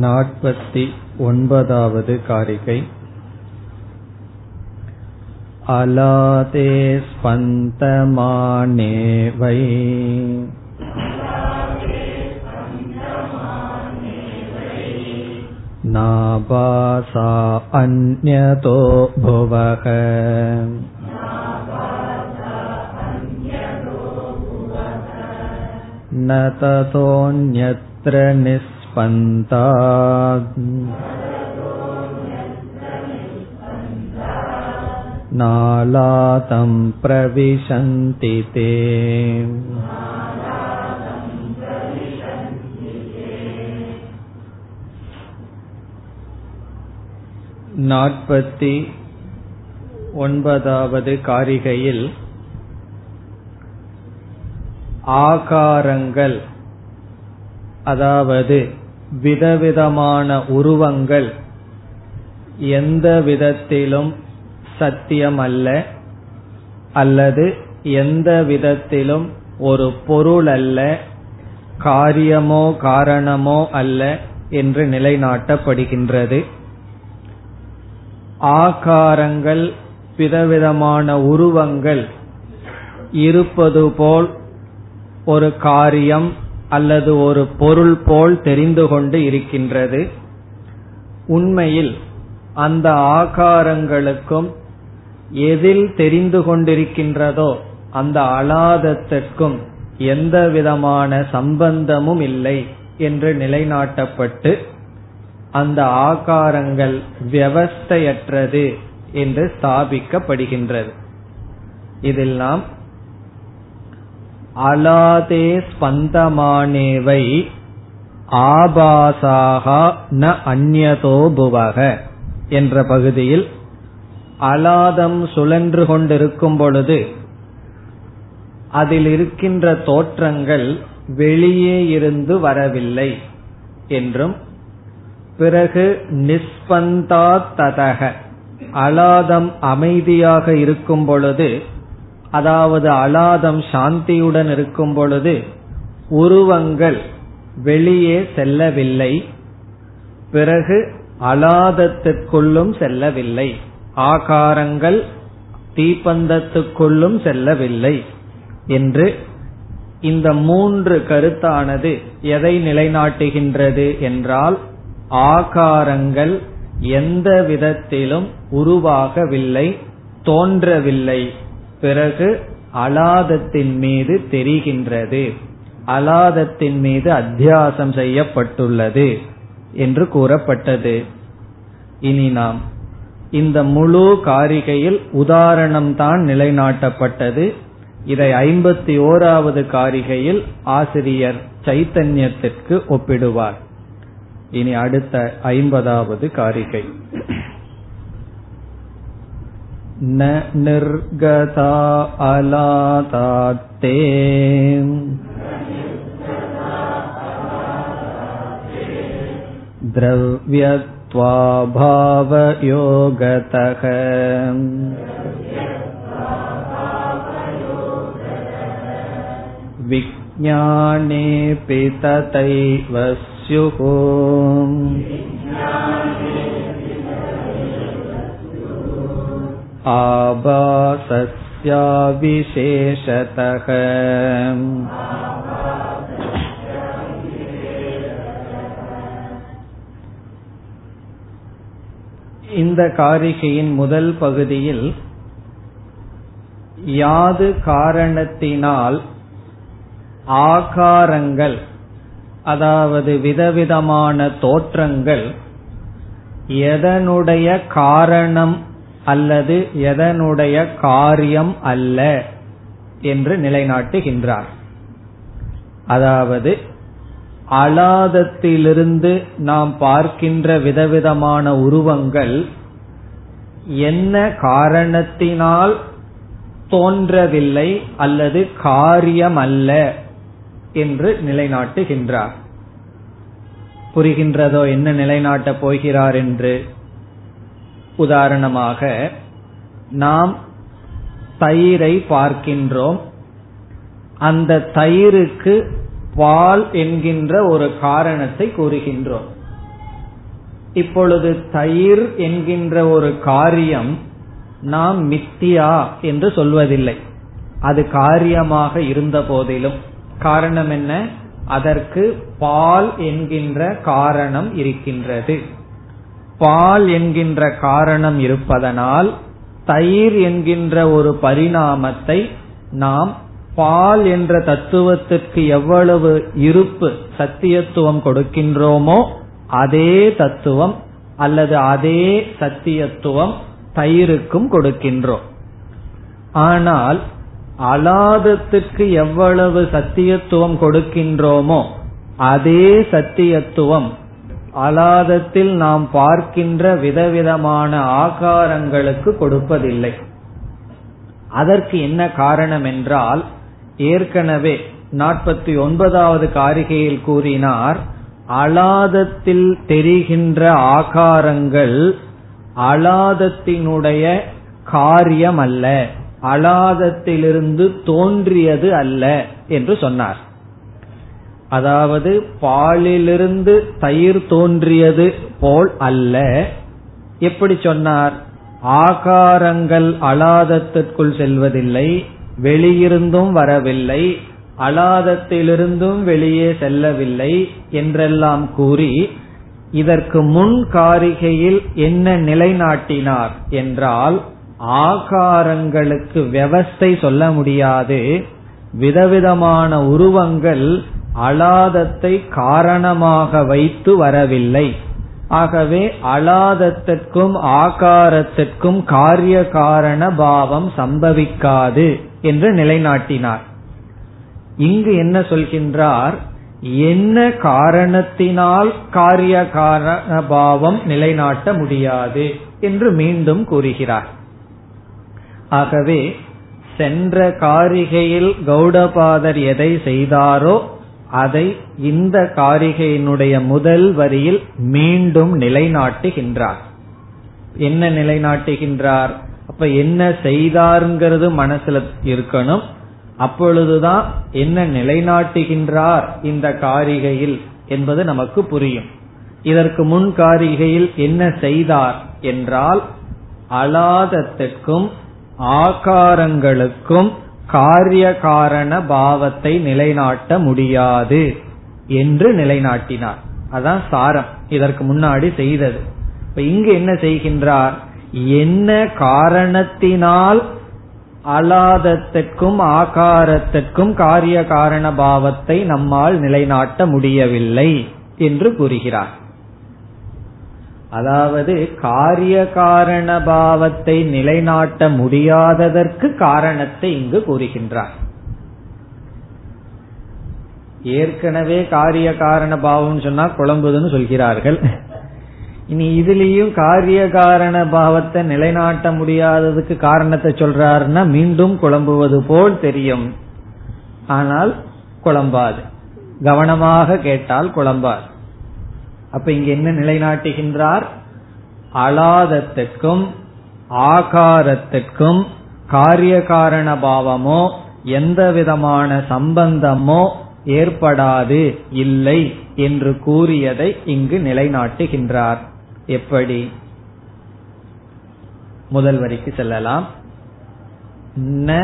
49வது காரிகை. அலாதே ஸ்பந்தமானே வை நாபாசா அன்யதோ புவக ந ததோஶ்யத்ர நிஸ்பந்தாத் நாலாதம் பிரவிசந்தி தே. நாற்பத்தி 49வது காரிகையில் ஆகாரங்கள், அதாவது விதவிதமான உருவங்கள், எந்த விதத்திலும் சத்தியம் அல்ல, அல்லது எந்த விதத்திலும் ஒரு பொருள் அல்ல, காரியமோ காரணமோ அல்ல என்று நிலைநாட்டப்படுகின்றது. ஆகாரங்கள், விதவிதமான உருவங்கள் இருப்பது போல் ஒரு காரியம் அல்லது ஒரு பொருள் போல் தெரிந்து கொண்டு இருக்கின்றது. உண்மையில் அந்த ஆகாரங்களுக்கும் எதில் தெரிந்து கொண்டிருக்கின்றதோ அந்த அலாதத்திற்கும் எந்த விதமான சம்பந்தமும் இல்லை என்று நிலைநாட்டப்பட்டு அந்த ஆகாரங்கள் வியவஸ்தையற்றது என்று ஸ்தாபிக்கப்படுகின்றது. இதில் நாம் அலாதே ஸ்பந்தமானேவை ஆபாசாக ந அந்யதோ புவக என்ற பகுதியில் அலாதம் சுழன்று கொண்டிருக்கும் பொழுது அதில் இருக்கின்ற தோற்றங்கள் வெளியே இருந்து வரவில்லை என்றும், பிறகு நிஸ்பந்தா ததக அலாதம் அமைதியாக இருக்கும் பொழுது, அதாவது அலாதம் சாந்தியுடன் இருக்கும் பொழுது உருவங்கள் வெளியே செல்லவில்லை, பிறகு அலாதத்திற்குள்ளும் செல்லவில்லை, ஆகாரங்கள் தீபந்தத்துக்குள்ளும் செல்லவில்லை என்று இந்த மூன்று கருத்தானது எதை நிலைநாட்டுகின்றது என்றால் ஆகாரங்கள் எந்த விதத்திலும் உருவாகவில்லை, தோன்றவில்லை, பிறகு அலாதத்தின் மீது தெரிகின்றது, அலாதத்தின் மீது அத்தியாசம் செய்யப்பட்டுள்ளது என்று கூறப்பட்டது. இனி நாம் இந்த முழு காரிகையில் உதாரணம்தான் நிலைநாட்டப்பட்டது. இதை 51வது காரிகையில் ஆசிரியர் சைத்தன்யத்திற்கு ஒப்பிடுவார். இனி அடுத்த 50வது காரிகை. ந நிர்கதா அலாததே த்ரவ்யத்வா பாவயோகதஹ விஞ்ஞானேபி ததைவ ஸ்யுஹு ஆபாசஸ்யா விசேஷதஹ. இந்த காரிகையின் முதல் பகுதியில் யாது காரணத்தினால் ஆகாரங்கள், அதாவது விதவிதமான தோற்றங்கள், எதனுடைய காரணம் அல்லது எதனுடைய காரியம் அல்ல என்று நிலைநாட்டுகின்றார். அதாவது அலாதத்திலிருந்து நாம் பார்க்கின்ற விதவிதமான உருவங்கள் என்ன காரணத்தினால் தோன்றவில்லை அல்லது காரியம் அல்ல என்று நிலைநாட்டுகின்றார். புரிகின்றதோ என்ன நிலைநாட்டப் போகிறார் என்று? உதாரணமாக நாம் தயிரை பார்க்கின்றோம். அந்த தயிருக்கு பால் என்கின்ற ஒரு காரணத்தை கூறுகின்றோம். இப்பொழுது தயிர் என்கின்ற ஒரு காரியம் நாம் மித்தியா என்று சொல்வதில்லை. அது காரியமாக இருந்த போதிலும் காரணம் என்ன, அதற்கு பால் என்கின்ற காரணம் இருக்கின்றது. பால் என்கின்ற காரணம் இருப்பதனால் தயிர் என்கின்ற ஒரு பரிணாமத்தை நாம் பால் என்ற தத்துவத்திற்கு எவ்வளவு இருப்பு சத்தியத்துவம் கொடுக்கின்றோமோ அதே தத்துவம் அல்லது அதே சத்தியத்துவம் தயிருக்கும் கொடுக்கின்றோம். ஆனால் அலாதத்துக்கு எவ்வளவு சத்தியத்துவம் கொடுக்கின்றோமோ அதே சத்தியத்துவம் அலாதத்தில் நாம் பார்க்கின்ற விதவிதமான ஆகாரங்களுக்கு கொடுப்பதில்லை. அதற்கு என்ன காரணம் என்றால், ஏற்கனவே 49வது காரிகையில் கூறினார், அலாதத்தில் தெரிகின்ற ஆகாரங்கள் அலாதத்தினுடைய காரியம் அல்ல, அலாதத்திலிருந்து தோன்றியது அல்ல என்று சொன்னார். அதாவது பாலிலிருந்து தயிர் தோன்றியது போல் அல்ல. எப்படி சொன்னார், ஆகாரங்கள் அலாதத்திற்குள் செல்வதில்லை, வெளியிருந்தும் வரவில்லை, அலாதத்திலிருந்தும் வெளியே செல்லவில்லை என்றெல்லாம் கூறி, இதற்கு முன் காரிகையில் என்ன நிலைநாட்டினார் என்றால், ஆகாரங்களுக்கு விவஸ்தை சொல்ல முடியாது, விதவிதமான உருவங்கள் அலாதத்தை காரணமாக வைத்து வரவில்லை, ஆகவே அலாதத்திற்கும் ஆகாரத்திற்கும் காரிய காரண பாவம் சம்பவிக்காது என்று நிலைநாட்டினார். இங்கு என்ன சொல்கின்றார், என்ன காரணத்தினால் காரிய காரண பாவம் நிலைநாட்ட முடியாது என்று மீண்டும் கூறுகிறார். ஆகவே சென்ற காரிகையில் கௌடபாதர் எதை செய்தாரோ அதை இந்த காரிகையினுடைய முதல் வரியில் மீண்டும் நிலைநாட்டுகின்றார். என்ன நிலைநாட்டுகின்றார், அப்ப என்ன செய்தார்ங்கிறது மனசுல இருக்கணும், அப்பொழுதுதான் என்ன நிலைநாட்டுகின்றார் இந்த காரிகையில் என்பது நமக்கு புரியும். இதற்கு முன் காரிகையில் என்ன செய்தார் என்றால், அலாதத்திற்கும் ஆகாரங்களுக்கும் காரிய காரண பாவத்தை நிலைநாட்ட முடியாது என்று நிலைநாட்டினார். அதான் சாரம் இதற்கு முன்னாடி செய்தது. இப்ப இங்கு என்ன செய்கின்றார், என்ன காரணத்தினால் அலாதத்திற்கும் ஆகாரத்திற்கும் காரிய காரண பாவத்தை நம்மால் நிலைநாட்ட முடியவில்லை என்று கூறுகிறார். அதாவது காரிய காரண பாவத்தை நிலைநாட்ட முடியாததற்கு காரணத்தை இங்கு கூறுகின்றார். ஏற்கனவே காரிய காரண பாவம் சொன்னா குழம்புதுன்னு சொல்கிறார்கள். இனி இதுலயும் காரிய காரண பாவத்தை நிலைநாட்ட முடியாததுக்கு காரணத்தை சொல்றாருன்னா மீண்டும் குழம்புவது போல் தெரியும். ஆனால் குழம்பாது, கவனமாக கேட்டால் குழம்பாது. அப்ப இங்க என்ன நிலைநாட்டுகின்றார், அலாதத்திற்கும் ஆகாரத்திற்கும் காரிய காரண பாவமோ எந்த விதமான சம்பந்தமோ ஏற்படாது, இல்லை என்று கூறியதை இங்கு நிலைநாட்டுகின்றார். எப்படி, முதல் வரிக்கு செல்லலாம். ந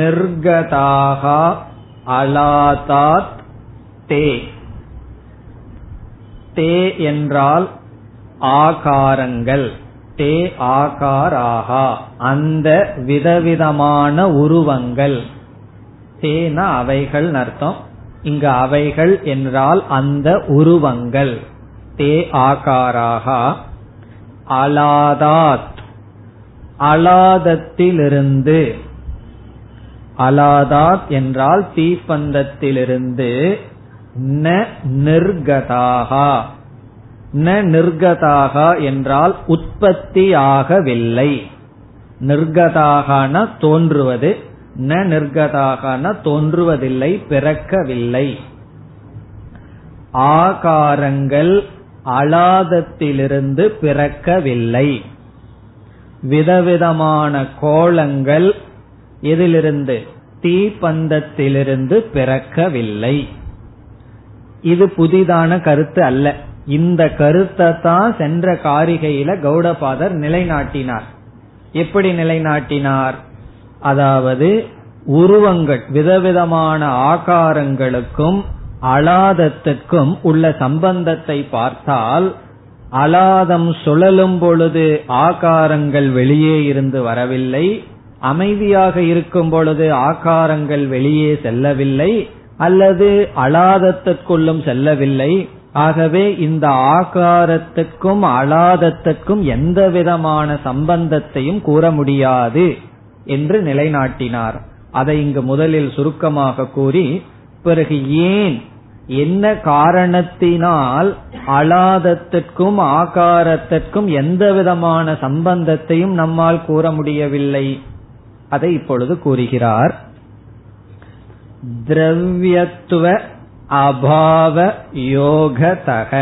நிர்கதாக அலாதாத் தே. தே என்றால் ஆகாரங்கள், தே ஆகாராகா அந்த விதவிதமான உருவங்கள், தேன அவைகள் அர்த்தம். இங்கு அவைகள் என்றால் அந்த உருவங்கள், தே ஆகாராகா அலாதாத் அலாதத்திலிருந்து, அலாதாத் என்றால் தீப்பந்தத்திலிருந்து, ந நிர்கதாகா, ந நிர்கதாகா என்றால் உற்பத்தியாகவில்லை. நிர்கதாகன தோன்றுவது, ந நிர்கதாகன தோன்றுவதில்லை, பிறக்கவில்லை. ஆகாரங்கள் அலாதத்திலிருந்து பிறக்கவில்லை. விதவிதமான கோலங்கள் எதிலிருந்து, தீப்பந்தத்திலிருந்து பிறக்கவில்லை. இது புதிதான கருத்து அல்ல, இந்த கருத்தை தான் சென்ற காரிகையில கௌடபாதர் நிலைநாட்டினார். எப்படி நிலைநாட்டினார்? அதாவது உருவங்கள், விதவிதமான ஆகாரங்களுக்கும் அலாதத்துக்கும் உள்ள சம்பந்தத்தை பார்த்தால், அலாதம் சுழலும் பொழுது ஆகாரங்கள் வெளியே இருந்து வரவில்லை, அமைதியாக இருக்கும் பொழுது ஆகாரங்கள் வெளியே செல்லவில்லை அல்லது அலாதத்திற்குள்ளும் செல்லவில்லை. ஆகவே இந்த ஆகாரத்துக்கும் அலாதத்திற்கும் எந்த விதமான சம்பந்தத்தையும் கூற முடியாது என்று நிலைநாட்டினார். அதை இங்கு முதலில் சுருக்கமாக கூறி, பிறகு ஏன், என்ன காரணத்தினால் அலாதத்திற்கும் ஆகாரத்திற்கும் எந்த விதமான சம்பந்தத்தையும் நம்மால் கூற முடியவில்லை, அதை இப்பொழுது கூறுகிறார். திரவியத்துவ அபாவ யோகதக.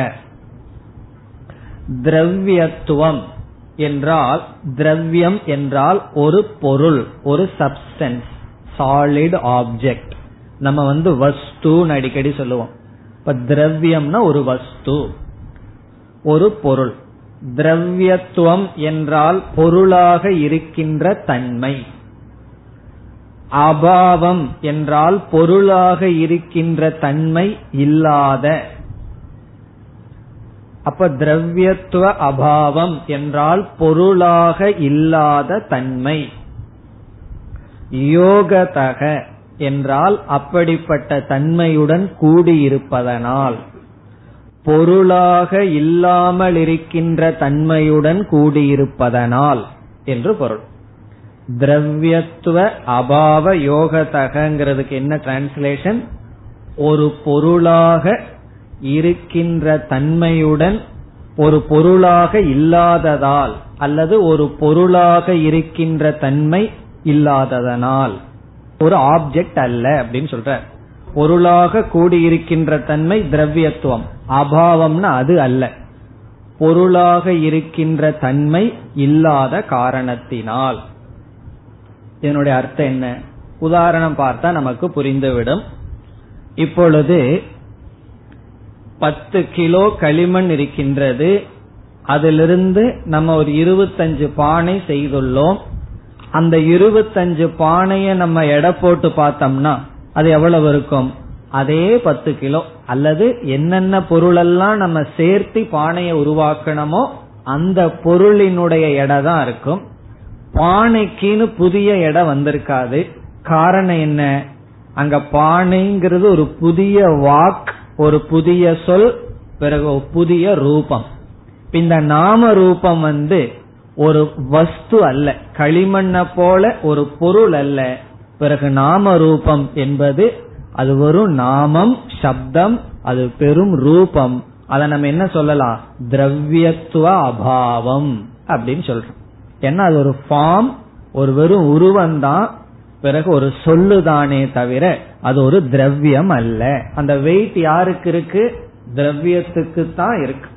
திரவியத்துவம் என்றால், திரவியம் என்றால் ஒரு பொருள், ஒரு சப்ஸ்டன்ஸ், சாலிட் ஆப்ஜெக்ட். நம்ம வஸ்துன்னு அடிக்கடி சொல்லுவோம். இப்ப திரவியம்னா ஒரு வஸ்து, ஒரு பொருள். திரவியத்துவம் என்றால் பொருளாக இருக்கின்ற தன்மை. அபாவம் என்றால் பொருளாக இருக்கின்ற தன்மை இல்லாத. அப்ப திரவியத்துவ அபாவம் என்றால் பொருளாக இல்லாத தன்மை. யோகதக என்றால் அப்படிப்பட்ட தன்மையுடன் கூடியிருப்பதனால், பொருளாக இல்லாமல் இருக்கின்ற தன்மையுடன் கூடியிருப்பதனால் என்று பொருள். திரவியத்துவ அபாவ யோகதகங்கிறதுக்கு என்ன டிரான்ஸ்லேஷன்? ஒரு பொருளாக இருக்கின்ற தன்மையுடன், ஒரு பொருளாக இல்லாததால் அல்லது ஒரு பொருளாக இருக்கின்ற தன்மை இல்லாததனால், ஒரு ஆப்ஜெக்ட் அல்ல அப்படின்னு சொல்ற. பொருளாக கூடியிருக்கின்ற தன்மை திரவியத்துவம், அபாவம்னா அது அல்ல, பொருளாக இருக்கின்ற தன்மை இல்லாத காரணத்தினால். இதனுடைய அர்த்தம் என்ன? உதாரணம் பார்த்தா நமக்கு புரிந்துவிடும். இப்பொழுது 10 கிலோ களிமண் இருக்கின்றது, அதிலிருந்து நம்ம ஒரு 25 பானை செய்துள்ளோம். அந்த 25 பானைய நம்ம எடை போட்டு பார்த்தோம்னா அது எவ்வளவு இருக்கும்? அதே 10 கிலோ. அல்லது என்னென்ன பொருள் எல்லாம் நம்ம சேர்த்து பானையை உருவாக்கணுமோ அந்த பொருளினுடைய எடை தான் இருக்கும். பானைக்குன்னு புதிய எடை வந்திருக்காது. காரணம் என்ன? அங்க பானைங்கிறது ஒரு புதிய வாக், ஒரு புதிய சொல், பிறகு புதிய ரூபம். இந்த நாம ரூபம் ஒரு வஸ்து அல்ல, களிமண்ண போல ஒரு பொருள் அல்ல. பிறகு நாம ரூபம் என்பது அது வெறும் நாமம், சப்தம், அது பெரும் ரூபம். அதை நம்ம என்ன சொல்லலாம்? திரவியத்துவ அபாவம் அப்படின்னு சொல்றோம். ஏன்னா அது ஒரு ஃபார்ம், ஒரு வெறும் உருவந்தான், பிறகு ஒரு சொல்லுதானே தவிர அது ஒரு திரவியம் அல்ல. அந்த வெயிட் யாருக்கு இருக்கு? திரவியத்துக்கு தான் இருக்கு.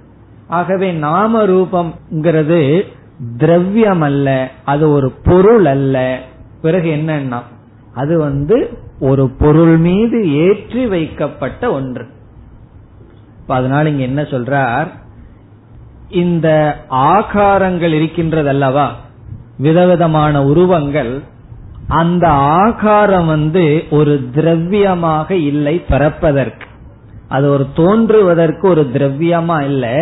ஆகவே நாம ரூபம்ங்கிறது திரவியம் அல்ல, அது ஒரு பொருள் அல்ல. பிறகு என்னன்னா அது ஒரு பொருள் மீது ஏற்றி வைக்கப்பட்ட ஒன்று. அதனால இங்க என்ன சொல்றார்? இந்த ஆகாரங்கள் இருக்கின்றது அல்லவா, விதவிதமான உருவங்கள், அந்த ஆகாரம் ஒரு திரவியமாக இல்லை. பிறப்பதற்கு அது ஒரு தோன்றுவதற்கு ஒரு திரவியமா இல்லை.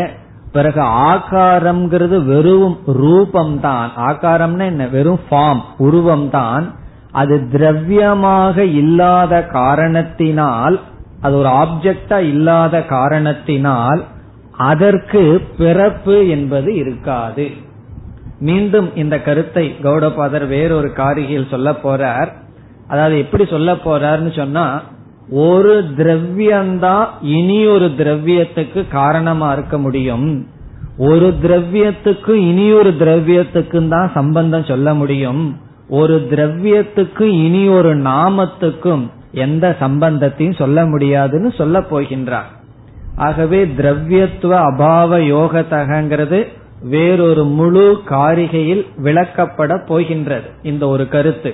பிறகு ஆகாரம்ங்கிறது வெறும் ரூபம் தான். ஆகாரம்னா என்ன? வெறும் ஃபார்ம், உருவம் தான். அது திரவியமாக இல்லாத காரணத்தினால், அது ஒரு ஆப்ஜெக்டா இல்லாத காரணத்தினால் அதற்கு பிறப்பு என்பது இருக்காது. மீண்டும் இந்த கருத்தை கௌடபாதர் வேறொரு காரிகையில் சொல்ல போறார். அதாவது எப்படி சொல்ல போறார்னு சொன்னா, ஒரு திரவியம்தான் இனி ஒரு திரவியத்துக்கு காரணமா இருக்க முடியும், ஒரு திரவியத்துக்கு இனி ஒரு திரவியத்துக்கும் தான் சம்பந்தம் சொல்ல முடியும், ஒரு திரவியத்துக்கு இனி ஒரு நாமத்துக்கும் எந்த சம்பந்தத்தையும் சொல்ல முடியாதுன்னு சொல்ல போகின்றார். ஆகவே திரவியத்துவ அபாவ யோகதகங்கிறது வேறொரு முழு காரிகையில் விளக்கப்பட போகின்றது இந்த ஒரு கருத்து.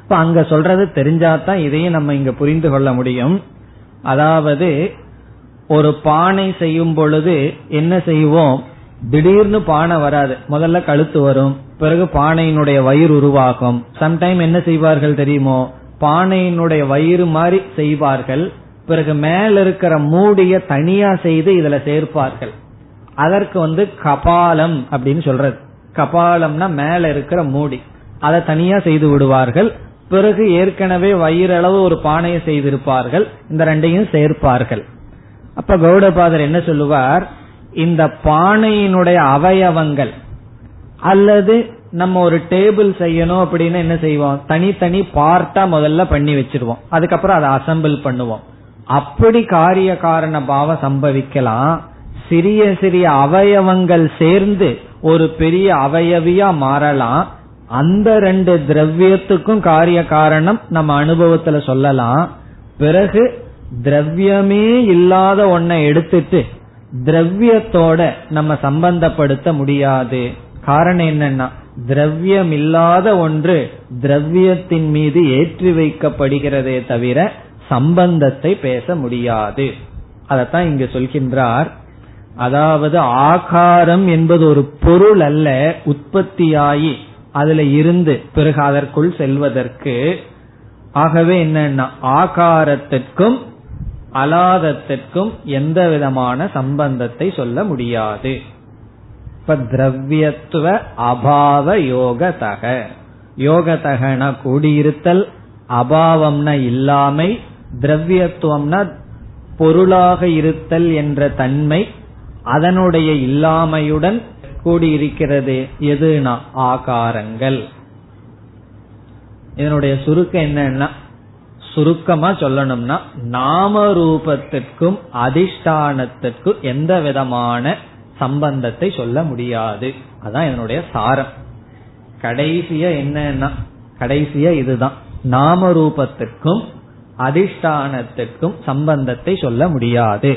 இப்ப அங்க சொல்றது தெரிஞ்சாதான் இதையும் நம்ம இங்க புரிந்து கொள்ள முடியும். அதாவது ஒரு பானை செய்யும் பொழுது என்ன செய்வோம், திடீர்னு பானை வராது, முதல்ல கழுத்து வரும், பிறகு பானையினுடைய வயிறு உருவாகும். சம்டைம் என்ன செய்வார்கள் தெரியுமோ, பானையினுடைய வயிறு மாதிரி செய்வார்கள், பிறகு மேல இருக்கிற மூடிய தனியா செய்து இதுல சேர்ப்பார்கள். அதற்கு கபாலம் அப்படின்னு சொல்றது. கபாலம்னா மேல இருக்கிற மூடி, அதை தனியா செய்து விடுவார்கள். பிறகு ஏற்கனவே வயிறளவு ஒரு பானையை செய்திருப்பார்கள், இந்த ரெண்டையும் சேர்ப்பார்கள். அப்ப கௌடபாதர் என்ன சொல்லுவார், இந்த பானையினுடைய அவயவங்கள் அல்லது நம்ம ஒரு டேபிள் செய்யணும் அப்படின்னு என்ன செய்வோம், தனித்தனி பார்ட்டா முதல்ல பண்ணி வச்சிருவோம், அதுக்கப்புறம் அதை அசம்பிள் பண்ணுவோம். அப்படி காரிய காரண பாவம் சம்பவிக்கலாம். சிறிய சிறிய அவயவங்கள் சேர்ந்து ஒரு பெரிய அவயவியா மாறலாம். அந்த ரெண்டு திரவியத்துக்கும் காரிய காரணம் நம்ம அனுபவத்துல சொல்லலாம். பிறகு திரவியமே இல்லாத ஒன்னை எடுத்துட்டு திரவியத்தோட நம்ம சம்பந்தப்படுத்த முடியாது. காரணம் என்னன்னா, திரவியம் இல்லாத ஒன்று திரவியத்தின் மீது ஏற்றி வைக்கப்படுகிறதே தவிர சம்பந்தத்தை பேச முடியாது. அதத்தான் இங்கு சொல்கின்றார். அதாவது ஆகாரம் என்பது ஒரு பொருள் அல்ல, உற்பத்தியாகி அதுல இருந்து பிறகு அதற்குள் செல்வதற்கு. ஆகவே என்னன்னா, ஆகாரத்திற்கும் அலாதத்திற்கும் எந்த விதமான சம்பந்தத்தை சொல்ல முடியாது. இப்ப திரவியத்துவ அபாவ யோகதக, யோகதகனா கூடியிருத்தல், அபாவம்னா இல்லாமை, திரவியத்துவம்னா பொருளாக இருத்தல் என்ற தன்மை, அதனுடைய இல்லாமையுடன் கூடியிருக்கிறது எதுனா ஆகாரங்கள். இதனுடைய சுருக்கம் என்னன்னா, சுருக்கமா சொல்லணும்னா, நாம ரூபத்திற்கும் அதிஷ்டானத்திற்கும் எந்த விதமான சம்பந்தத்தை சொல்ல முடியாது. அதான் இதனுடைய சாரம். கடைசியா என்னன்னா, கடைசியா இதுதான், நாம ரூபத்திற்கும் அதிஷ்டானத்திற்கும் சம்பந்தத்தை சொல்ல முடியாது.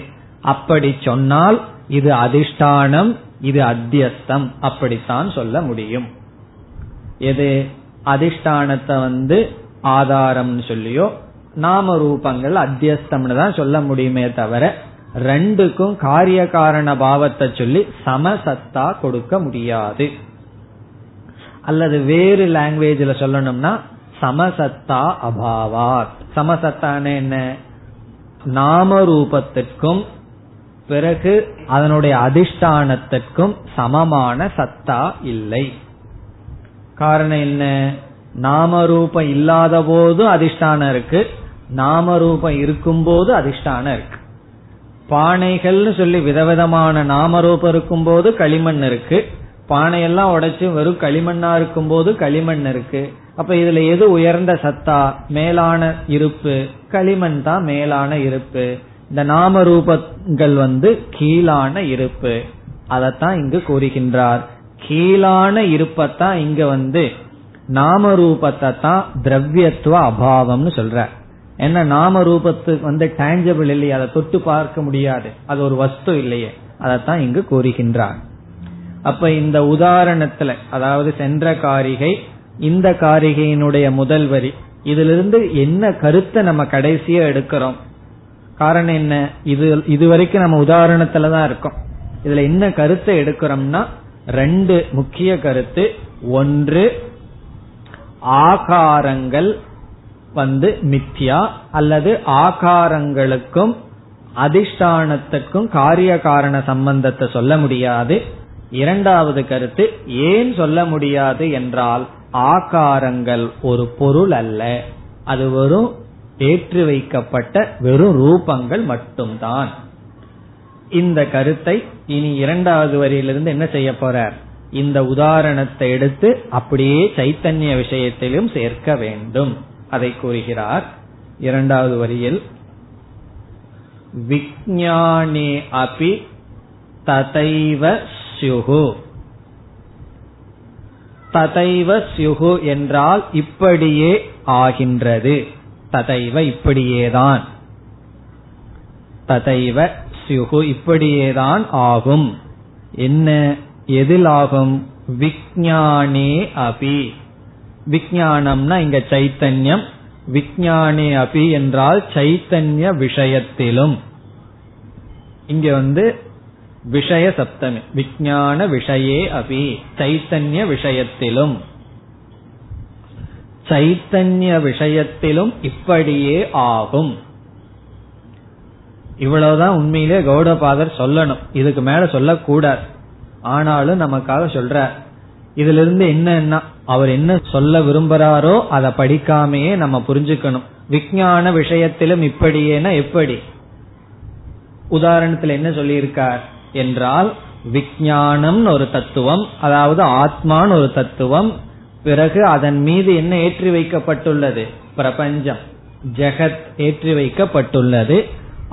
அப்படி சொன்னால் இது அதிஷ்டானம், இது அத்தியஸ்தம், அப்படித்தான் சொல்ல முடியும். எது அதிஷ்டானத்தை ஆதாரம்னு சொல்லியோ நாம ரூபங்கள் அத்தியஸ்தம்னு தான் சொல்ல முடியுமே தவிர ரெண்டுக்கும் காரிய காரண பாவத்தை சொல்லி சமசத்தா கொடுக்க முடியாது. அல்லது வேறு லாங்குவேஜ்ல சொல்லணும்னா சமசத்தா அபாவாத். சமசத்தான என்ன, நாம ரூபத்திற்கும் பிறகு அதனுடைய அதிஷ்டானத்திற்கும் சமமான சத்தா இல்லை. காரணம் என்ன, நாமரூபம் இல்லாத போது அதிஷ்டானம் இருக்கு, நாமரூபம் இருக்கும் போது அதிஷ்டானம் இருக்கு. பானைகள்னு சொல்லி விதவிதமான நாமரூபம் இருக்கும் போது களிமண் இருக்கு, பானையெல்லாம் உடைச்சு வெறும் களிமண்ணா இருக்கும் போது களிமண் இருக்கு. அப்ப இதுல எது உயர்ந்த சத்தா, மேலான இருப்பு, களிமண் தான் மேலான இருப்பு, இந்த நாம ரூபங்கள் கீழான இருப்பு. அதத்தான் இங்கு கூறுகின்றார். கீழான இருப்பத்தான் இங்க நாம ரூபத்தை தான் திரவியத்துவ அபாவம்னு சொல்றார். ஏன்னா நாம ரூபத்துக்கு டேஞ்சபிள் இல்லையே, அதை தொட்டு பார்க்க முடியாது, அது ஒரு வஸ்து இல்லையே, அதத்தான் இங்கு கூறுகின்றார். அப்ப இந்த உதாரணத்துல, அதாவது சென்ற காரிகை இந்த காரிகையினுடைய முதல் வரி, இதிலிருந்து என்ன கருத்தை நம்ம கடைசியா எடுக்கிறோம்? காரணம் என்ன, இதுவரைக்கும் நம்ம உதாரணத்துலதான் இருக்கோம், இதுல என்ன கருத்தை எடுக்கிறோம்னா ரெண்டு முக்கிய கருத்து. ஒன்று, ஆகாரங்கள் மித்யா, அல்லது ஆகாரங்களுக்கும் அதிஷ்டானத்துக்கும் காரிய காரண சம்பந்தத்தை சொல்ல முடியாது. இரண்டாவது கருத்து, ஏன் சொல்ல முடியாது என்றால் ஆகாரங்கள் ஒரு பொருள் அல்ல, அது வெறும் ஏற்றி வைக்கப்பட்ட வெறும் ரூபங்கள் மட்டும்தான். இந்த கருத்தை இனி இரண்டாவது வரியிலிருந்து என்ன செய்ய போறார், இந்த உதாரணத்தை எடுத்து அப்படியே சைத்தன்ய விஷயத்திலும் சேர்க்க வேண்டும். அதை கூறுகிறார் இரண்டாவது வரியில். விஞ்ஞானே அபி ததைவ ஸ்யுஹு. ததைவ ஸ்யுஹு என்றால் இப்படியே ஆகின்றது. ததைவ இப்படியேதான், ததைவ ஸ்யுஹு இப்படியேதான் ஆகும். என்ன, எதில் ஆகும்? விஞ்ஞானே அபி. விஞ்ஞானம்னா இங்க சைத்தன்யம். விஞ்ஞானே அபி என்றால் சைத்தன்ய விஷயத்திலும். இங்க விஷய சப்தமி, விஞ்ஞான விஷயே அபி, சைத்தன்ய விஷயத்திலும், சைத்தன்ய விஷயத்திலும் இப்படியே ஆகும். இவ்வளவுதான் உண்மையிலே கௌடபாதர் சொல்லணும், இதுக்கு மேல சொல்லக்கூடாது. ஆனாலும் நமக்காக சொல்ற. இதுல இருந்து என்னன்னா, அவர் என்ன சொல்ல விரும்புறாரோ அதை படிக்காமையே நம்ம புரிஞ்சுக்கணும். விஞ்ஞான விஷயத்திலும் இப்படியேனா எப்படி? உதாரணத்துல என்ன சொல்லியிருக்கார் என்றால், விஞ்ஞானம் ஒரு தத்துவம், அதாவது ஆத்மான்னு ஒரு தத்துவம், பிறகு அதன் மீது என்ன ஏற்றி வைக்கப்பட்டுள்ளது? பிரபஞ்சம், ஜெகத் ஏற்றி வைக்கப்பட்டுள்ளது.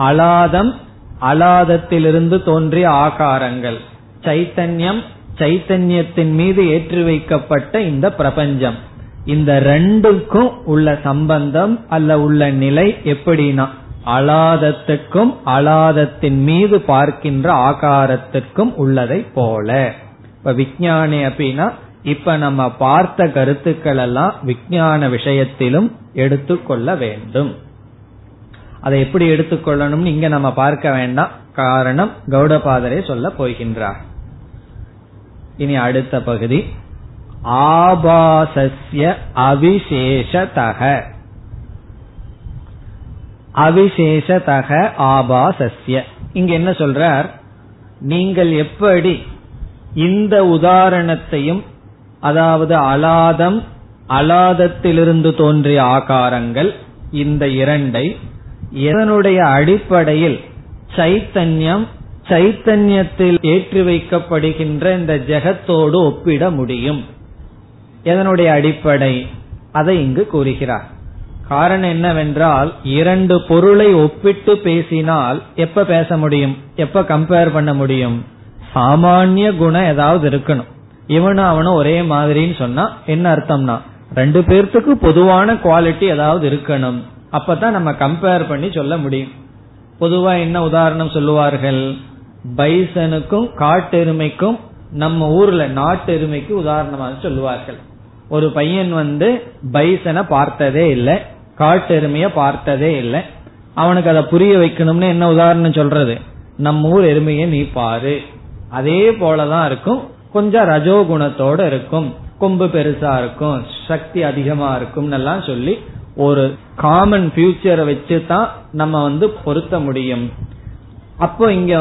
அலாதம், அலாதத்திலிருந்து தோன்றிய ஆகாரங்கள். சைத்தன்யம், சைத்தன்யத்தின் மீது ஏற்றி வைக்கப்பட்ட இந்த பிரபஞ்சம். இந்த ரெண்டுக்கும் உள்ள சம்பந்தம் அல்ல உள்ள நிலை எப்படின்னா, அலாதத்துக்கும் அலாதத்தின் மீது பார்க்கின்ற ஆகாரத்திற்கும் உள்ளதை போல. இப்ப விஞ்ஞானி அப்படின்னா, இப்ப நம்ம பார்த்த கருத்துக்கள் எல்லாம் விஞ்ஞான விஷயத்திலும் எடுத்துக்கொள்ள வேண்டும். அதை எப்படி எடுத்துக்கொள்ளணும்னு இங்க நம்ம பார்க்க வேண்டாம், காரணம் கௌடபாதரே சொல்ல போகின்றார். இனி அடுத்த பகுதி, ஆபாசஸ்ய அவிசேஷதஹ. அவிசேஷதஹ ஆபாசஸ்ய, இங்க என்ன சொல்றார்? நீங்கள் எப்படி இந்த உதாரணத்தையும், அதாவது அலாதம், அலாதத்திலிருந்து தோன்றிய ஆகாரங்கள், இந்த இரண்டை எதனுடைய அடிப்படையில், சைத்தன்யம், சைத்தன்யத்தில் ஏற்றி வைக்கப்படுகின்ற இந்த ஜெகத்தோடு ஒப்பிட முடியும்? எதனுடைய அடிப்படை? அதை இங்கு கூறுகிறார். காரணம் என்னவென்றால், இரண்டு பொருளை ஒப்பிட்டு பேசினால் எப்ப பேச முடியும், எப்ப கம்பேர் பண்ண முடியும்? சாமானிய குணம் ஏதாவது இருக்கணும். இவனும் அவனும் ஒரே மாதிரின்னு சொன்னா என்ன அர்த்தம்னா, ரெண்டு பேர்த்துக்கு பொதுவான குவாலிட்டி ஏதாவது இருக்கணும். அப்பதான் நம்ம கம்பேர் பண்ணி சொல்ல முடியும். பொதுவா என்ன உதாரணம் சொல்லுவார்கள்? பைசனுக்கும் காட்டெருமைக்கும் நம்ம ஊர்ல நாட்டெருமைக்கு உதாரணமாக சொல்லுவார்கள். ஒரு பையன் பைசனை பார்த்ததே இல்லை, காட்டெருமைய பார்த்ததே இல்லை. அவனுக்கு அதை புரிய வைக்கணும்னு என்ன உதாரணம் சொல்றது? நம்ம ஊர் எருமையை நீ பாரு. அதே போலதான் இருக்கும், கொஞ்சம் ரஜோகுணத்தோட இருக்கும், கொம்பு பெருசா இருக்கும், சக்தி அதிகமா இருக்கும் எல்லாம் சொல்லி ஒரு காமன் ஃபியூச்சரை வச்சுதான் நம்ம பொருத்த முடியும். அப்போ இங்க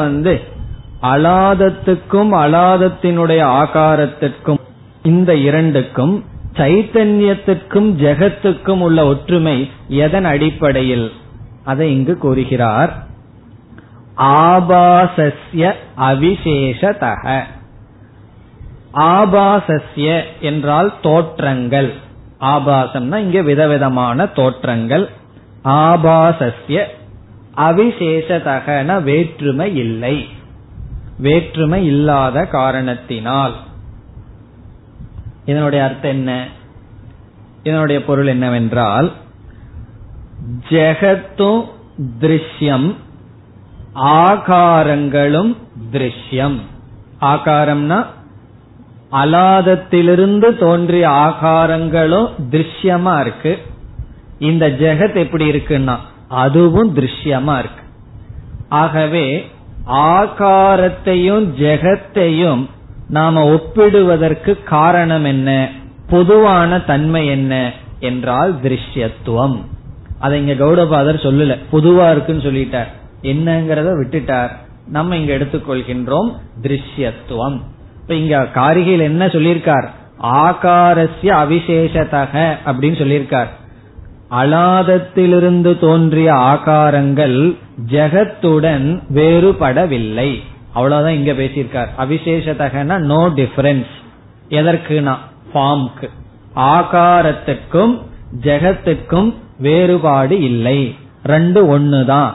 அலாதத்துக்கும் அலாதத்தினுடைய ஆகாரத்திற்கும், இந்த இரண்டுக்கும், சைத்தன்யத்துக்கும் ஜெகத்துக்கும் உள்ள ஒற்றுமை எதன் அடிப்படையில்? அதை இங்கு கூறுகிறார், ஆபாசஸ்ய அவிசேஷதஹ. ஆபாசஸ்ய என்றால் தோற்றங்கள். ஆபாசம்னா இங்க விதவிதமான தோற்றங்கள். ஆபாசஸ்ய அவிசேஷதகன வேற்றுமை இல்லை, வேற்றுமை இல்லாத காரணத்தினால். இதனுடைய அர்த்தம் என்ன? இதனுடைய பொருள் என்னவென்றால், ஜெகத்து திருஷ்யம், ஆகாரங்களும் திருஷ்யம். ஆகாரம்னா அலாதத்திலிருந்து தோன்றிய ஆகாரங்களும் திருஷ்யமா இருக்கு. இந்த ஜெகத் எப்படி இருக்குன்னா அதுவும் திருஷ்யமா இருக்கு. ஆகவே ஆகாரத்தையும் ஜெகத்தையும் நாம ஒப்பிடுவதற்கு காரணம் என்ன, பொதுவான தன்மை என்ன என்றால் திருஷ்யத்துவம். அதை இங்க கௌடபாதர் சொல்லல, பொதுவா இருக்குன்னு சொல்லிட்டார். என்னங்கிறத விட்டுட்டார். நம்ம இங்க எடுத்துக்கொள்கின்றோம் திருஷ்யத்துவம். இப்ப இங்க காரிகையில் என்ன சொல்லியிருக்கார்? ஆகாரஸ்ய அவிசேஷதஹ அப்படின்னு சொல்லியிருக்கார். அலாதத்திலிருந்து தோன்றிய ஆகாரங்கள் ஜெகத்துடன் வேறுபடவில்லை, அவ்வளவுதான் இங்க பேசியிருக்கார். அவிசேஷதகனா நோ டிஃபரன்ஸ். எதற்குனா ஃபார்ம்க்கு, ஆகாரத்துக்கும் ஜெகத்துக்கும் வேறுபாடு இல்லை, ரெண்டு ஒண்ணுதான்.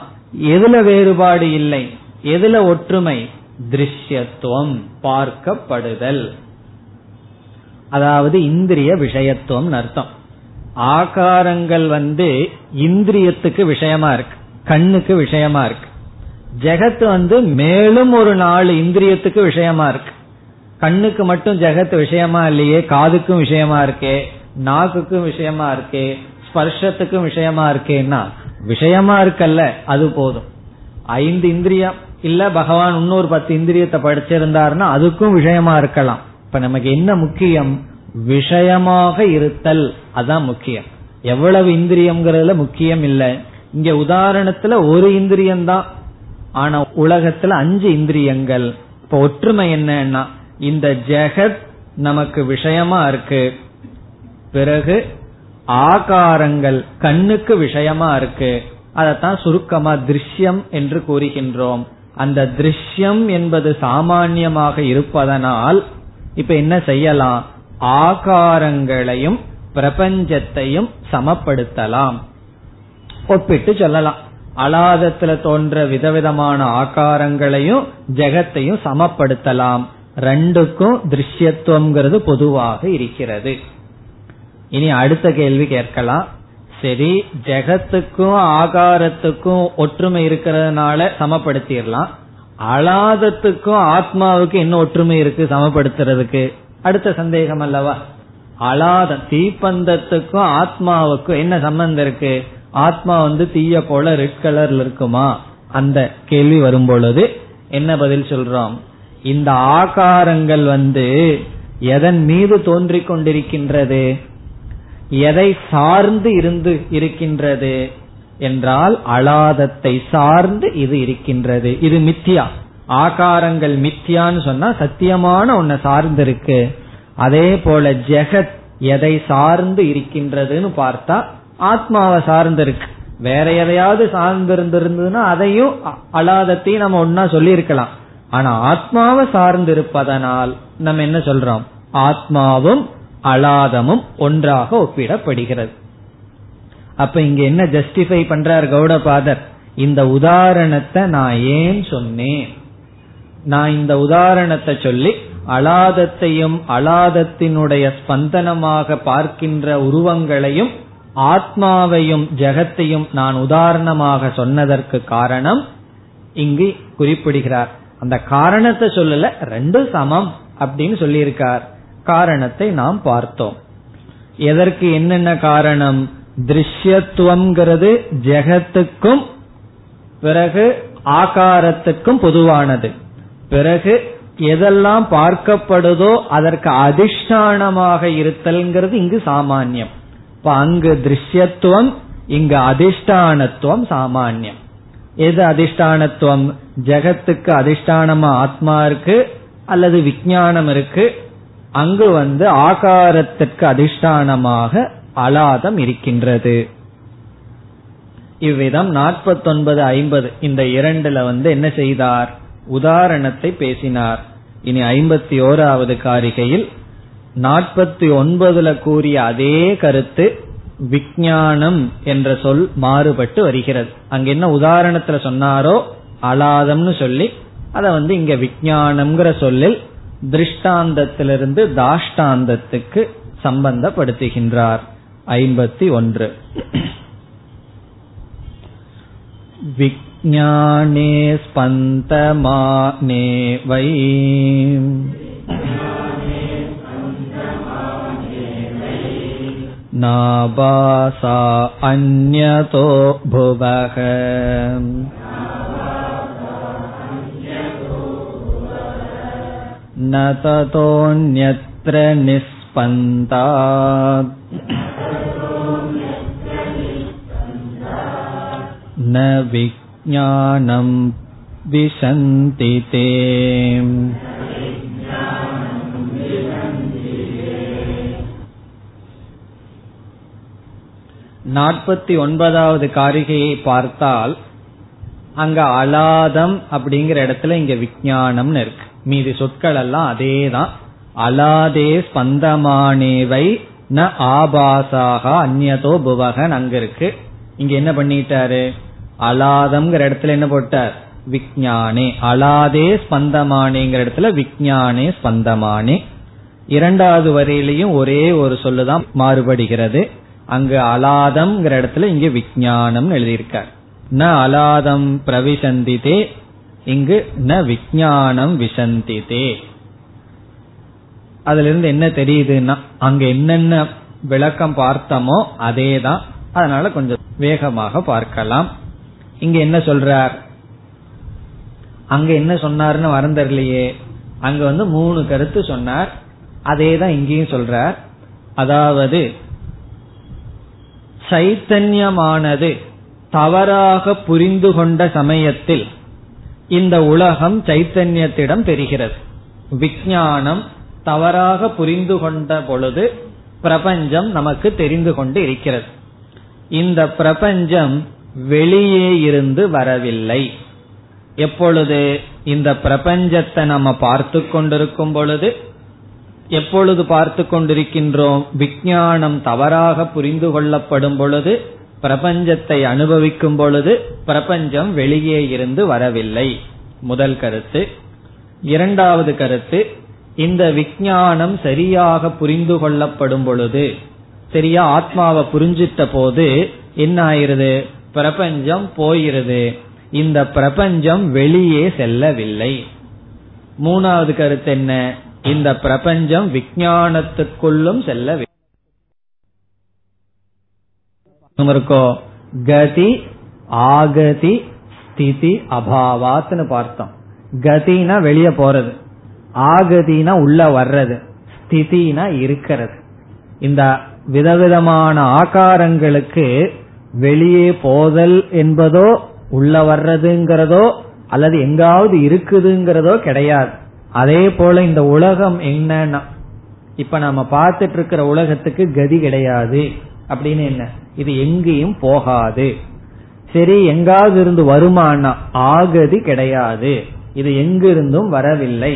எதுல வேறுபாடு இல்லை, எதுல ஒற்றுமை? திருஷ்யத்துவம், பார்க்கப்படுதல், அதாவது இந்திரிய விஷயத்துவம் அர்த்தம். ஆகாரங்கள் இந்திரியத்துக்கு விஷயமா இருக்கு, கண்ணுக்கு விஷயமா இருக்கு. ஜெகத்து மேலும் ஒரு நாலு இந்திரியத்துக்கு விஷயமா இருக்கு. கண்ணுக்கு மட்டும் ஜெகத்து விஷயமா இல்லையே, காதுக்கும் விஷயமா இருக்கே, நாக்குக்கும் விஷயமா இருக்கே, ஸ்பர்ஷத்துக்கும் விஷயமா இருக்கேன்னா விஷயமா இருக்கல்ல, அது போதும். ஐந்து இந்திரியம் இல்ல பகவான் இன்னொரு 10 இந்திரியத்தை படிச்சிருந்தாருன்னா அதுக்கும் விஷயமா இருக்கலாம். இப்ப நமக்கு என்ன முக்கியம்? விஷயமாக இருத்தல், அதான் முக்கியம். எவ்வளவு இந்திரியம்ங்கிறதுல முக்கியம் இல்ல. இங்க உதாரணத்துல ஒரு இந்திரியம்தான், ஆனா உலகத்துல 5 இந்திரியங்கள். இப்ப ஒற்றுமை என்னன்னா இந்த ஜெகத் நமக்கு விஷயமா இருக்கு, பிறகு ஆகாரங்கள் கண்ணுக்கு விஷயமா இருக்கு, அதத்தான் சுருக்கமா திருஷ்யம் என்று கூறுகின்றோம். அந்த திருஷ்யம் என்பது சாமான்யமாக இருப்பதனால் இப்ப என்ன செய்யலாம்? ஆகாரங்களையும் பிரபஞ்சத்தையும் சமப்படுத்தலாம், ஒப்பிட்டு சொல்லலாம். அலாதத்துல தோன்ற விதவிதமான ஆகாரங்களையும் ஜெகத்தையும் சமப்படுத்தலாம். ரெண்டுக்கும் திருஷ்யத்துவம்ங்கிறது பொதுவாக இருக்கிறது. இனி அடுத்த கேள்வி கேட்கலாம், சரி ஜெகத்துக்கும் ஆகாரத்துக்கும் ஒற்றுமை இருக்கிறதுனால சமப்படுத்திடலாம், அலாதத்துக்கும் ஆத்மாவுக்கு என்ன ஒற்றுமை இருக்கு சமப்படுத்துறதுக்கு? அடுத்த சந்தேகம் அல்லவா, அலாத தீப்பந்தத்துக்கும் ஆத்மாவுக்கும் என்ன சம்பந்தம் இருக்கு? ஆத்மா தீய போல ரெட் கலர்ல இருக்குமா? அந்த கேள்வி வரும் பொழுது என்ன பதில் சொல்றோம்? இந்த ஆகாரங்கள் எதன் மீது தோன்றிக் கொண்டிருக்கின்றது, எதை சார்ந்து இருந்து இருக்கின்றது என்றால் அலாதத்தை சார்ந்து இது இருக்கின்றது. இது மித்தியா, ஆகாரங்கள் மித்தியான்னு சொன்னா சத்தியமான ஒன்ன சார்ந்து இருக்கு. அதே போல ஜெகத் எதை சார்ந்து இருக்கின்றதுன்னு பார்த்தா ஆத்மாவை சார்ந்து இருக்கு. வேற எதையாவது சார்ந்து இருந்திருந்ததுன்னா அதையும் அலாதத்தையும் நம்ம ஒன்னா சொல்லி இருக்கலாம். ஆனா ஆத்மாவை சார்ந்து இருப்பதனால் நம்ம என்ன சொல்றோம்? ஆத்மாவும் அலாதமும் ஒன்றாக ஒப்பிடப்படுகிறது. அப்ப இங்க என்ன ஜஸ்டிஃபை பண்றார் கௌடபாதர்? இந்த உதாரணத்தை நான் ஏன் சொன்னேன்? நான் இந்த உதாரணத்தை சொல்லி அலாதத்தையும் அலாதத்தினுடைய ஸ்பந்தனமாக பார்க்கின்ற உருவங்களையும் ஆத்மாவையும் ஜெகத்தையும் நான் உதாரணமாக சொன்னதற்கு காரணம் இங்கு குறிப்பிடுகிறார். அந்த காரணத்தை சொல்லல, ரெண்டு சமம் அப்படின்னு சொல்லியிருக்கார். காரணத்தை நாம் பார்த்தோம். எதற்கு என்னென்ன காரணம்? திருஷ்யத்துவம்ங்கிறது ஜெகத்துக்கும் பிறகு ஆகாரத்துக்கும் பொதுவானது. பிறகு எதெல்லாம் பார்க்கப்படுதோ அதற்கு அதிஷ்டானமாக இருத்தல்ங்கிறது இங்கு சாமான்யம். இப்ப அங்கு திருஷ்யத்துவம், இங்கு அதிஷ்டானத்துவம் சாமான்யம். எது அதிஷ்டானத்துவம்? ஜெகத்துக்கு அதிஷ்டானமா ஆத்மா இருக்கு அல்லது விஞ்ஞானம் இருக்கு, அங்கு ஆகாரத்திற்கு அதிஷ்டானமாக அலாதம் இருக்கின்றது. இவ்விதம் 49, 50 இந்த இரண்டுல என்ன செய்தார்? உதாரணத்தை பேசினார். இனி 51வது காரிகையில் 49ல கூறிய அதே கருத்து விஞ்ஞானம் என்ற சொல் மாறுபட்டு வருகிறது. அங்க என்ன உதாரணத்துல சொன்னாரோ அலாதம்னு சொல்லி அத இங்க விஞ்ஞானம்ங்கிற சொல்லில் திருஷ்டாந்தத்திலிருந்து தாஷ்டாந்தத்துக்கு சம்பந்தப்படுத்துகின்றார். 51 விஞ்ஞானே ஸ்பந்தமானே வை நாபாசா அன்யதோ புவஹ.49வது காரிகையை பார்த்தால் அங்க அலாதம் அப்படிங்கிற இடத்துல இங்க விஞ்ஞானம்னு இருக்கு. மீதி சொற்கள் எல்லாம் அதேதான். அலாதே ஸ்பந்தமானேவை ந ஆபாசாக அந்நதோ புவகன் அங்க இருக்கு. இங்க என்ன பண்ணிட்டாரு? அலாதம்ங்கிற இடத்துல என்ன போட்டார்? விஞ்ஞானே. அலாதே ஸ்பந்தமானேங்கிற இடத்துல விஞ்ஞானே ஸ்பந்தமானே. இரண்டாவது வரையிலையும் ஒரே ஒரு சொல்லுதான் மாறுபடுகிறது. அங்கு அலாதம்ங்கிற இடத்துல இங்க விஞ்ஞானம் எழுதியிருக்கார். ந அலாதம் பிரவிசந்திதே, இங்கு ந விஞ்ஞானம் விசந்திதே. அதுல இருந்து என்ன தெரியுதுன்னா அங்க என்னென்ன விளக்கம் பார்த்தமோ அதேதான். அதனால கொஞ்சம் வேகமாக பார்க்கலாம். இங்க என்ன சொல்றார்? அங்க என்ன சொன்னார்னு வரந்தரலையே, அங்க வந்து 3 கருத்து சொன்னார். அதேதான் இங்கேயும் சொல்றார். அதாவது சைத்தன்யமானது தவறாக புரிந்து கொண்ட சமயத்தில் இந்த உலகம் சைத்தன்யத்திடம் பெறுகிறது. விஞ்ஞானம் தவறாக புரிந்து கொண்ட பொழுது பிரபஞ்சம் நமக்கு தெரிந்து கொண்டு இருக்கிறது. இந்த பிரபஞ்சம் வெளியே இருந்து வரவில்லை. எப்பொழுது இந்த பிரபஞ்சத்தை நம்ம பார்த்து கொண்டிருக்கும் பொழுது, எப்பொழுது பார்த்து கொண்டிருக்கின்றோம், விஞ்ஞானம் தவறாக புரிந்து கொள்ளப்படும் பொழுது, பிரபஞ்சத்தை அனுபவிக்கும் பொழுது பிரபஞ்சம் வெளியே இருந்து வரவில்லை. முதல் கருத்து. இரண்டாவது கருத்து, இந்த விஞ்ஞானம் சரியாக புரிந்து கொள்ளப்படும் பொழுது, சரியா ஆத்மாவை புரிஞ்சிட்ட போது என்ன ஆயிருது, பிரபஞ்சம் போயிருது, இந்த பிரபஞ்சம் வெளியே செல்லவில்லை. மூணாவது கருத்து என்ன, இந்த பிரபஞ்சம் விஞ்ஞானத்துக்குள்ளும் செல்லவில்லை. இருக்கோ கதி ஆகதி ஸ்திதி அபாவாத்னு பார்த்தோம். கதினா வெளியே போறது, ஆகதினா உள்ள வர்றது, ஸ்திதினா இருக்கிறது. இந்த விதவிதமான ஆகாரங்களுக்கு வெளியே போதல் என்பதோ உள்ள வர்றதுங்கிறதோ அல்லது எங்காவது இருக்குதுங்கிறதோ கிடையாது. அதே போல இந்த உலகம் என்னன்னா, இப்ப நம்ம பார்த்துட்டு இருக்கிற உலகத்துக்கு கதி கிடையாது அப்படின்னு என்ன, இது எங்கேயும் போகாது. சரி, எங்காவது இருந்து வருமானா, ஆகதி கிடையாது, இது எங்கிருந்தும் வரவில்லை.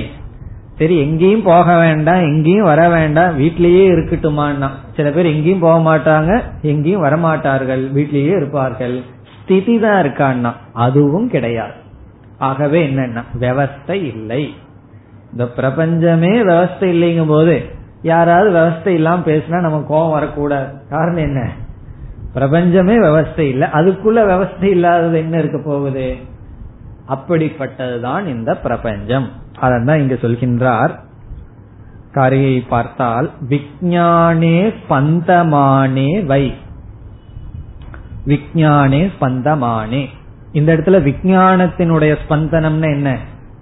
சரி, எங்கேயும் போக வேண்டாம், எங்கேயும் வர வேண்டாம், வீட்லயே இருக்கட்டுமான்னா, சில பேர் எங்கேயும் போக மாட்டாங்க, எங்கேயும் வரமாட்டார்கள், வீட்லயே இருப்பார்கள். ஸ்திதி தான் இருக்கான்னா அதுவும் கிடையாது. ஆகவே என்னன்னா விவஸ்தை இல்லை. இந்த பிரபஞ்சமே விவஸ்தை இல்லைங்கும் போது யாராவது விவஸ்தை இல்லாம பேசினா நம்ம கோபம் வரக்கூடாது. காரணம் என்ன, பிரபஞ்சமே விவஸ்தை இல்லை, அதுக்குள்ள விவஸ்தை இல்லாதது என்ன இருக்க போகுது. அப்படிப்பட்டதுதான் இந்த பிரபஞ்சம். அதான் இங்க சொல்கின்றார். காரியை பார்த்தால் விஞ்ஞானே ஸ்பந்தமானே வை, விஞ்ஞானே ஸ்பந்தமானே, இந்த இடத்துல விஞ்ஞானத்தினுடைய ஸ்பந்தனம்னு என்ன,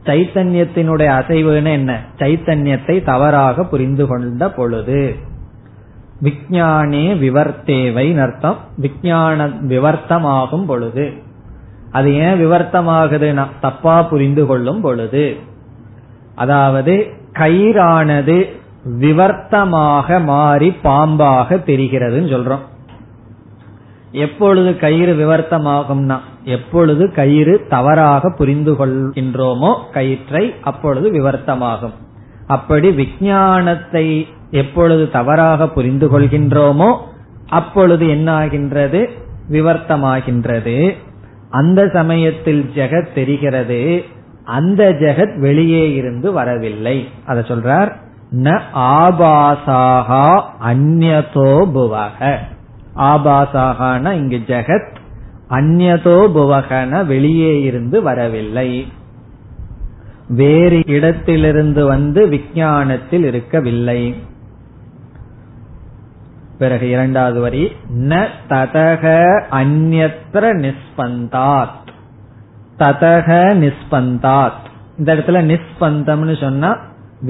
சைத்தன்யத்தினுடைய அசைவுன்னு என்ன, சைத்தன்யத்தை தவறாக புரிந்து கொண்ட பொழுது. விஞ்ஞானே விவர்த்தேவை அர்த்தம், விஞ்ஞான விவர்த்தமாகும் பொழுது. அது ஏன் விவர்த்தமாகுதுன்னா தப்பா புரிந்து கொள்ளும் பொழுது. அதாவது கயிறானது விவர்த்தமாக மாறி பாம்பாக தெரிகிறதுன்னு சொல்றோம். எப்பொழுது கயிறு விவர்த்தமாகும்னா எப்பொழுது கயிறு தவறாக புரிந்து கொள்கின்றோமோ கயிற்றை, அப்பொழுது விவர்த்தமாகும். அப்படி விஞ்ஞானத்தை எப்பொழுது தவறாக புரிந்து கொள்கின்றோமோ அப்பொழுது என்ன ஆகின்றது, விவர்த்தமாகின்றது. அந்த சமயத்தில் ஜெகத் தெரிகிறது, அந்த ஜெகத் வெளியே இருந்து வரவில்லை. அத சொல்றார், ந ஆபாசாகா அந்யதோ புவக, ஆபாசாகனா இங்கு ஜெகத், அந்யதோ புவகன வெளியே இருந்து வரவில்லை, வேறு இடத்திலிருந்து வந்து விஞ்ஞானத்தில் இருக்கவில்லை. பிறகு இரண்டாவது வரி, ந ததக அந்யத்ர நிஸ்பந்தாத், ததக நிஸ்பந்தாத், இந்த இடத்துல நிஸ்பந்தம்னு சொன்னா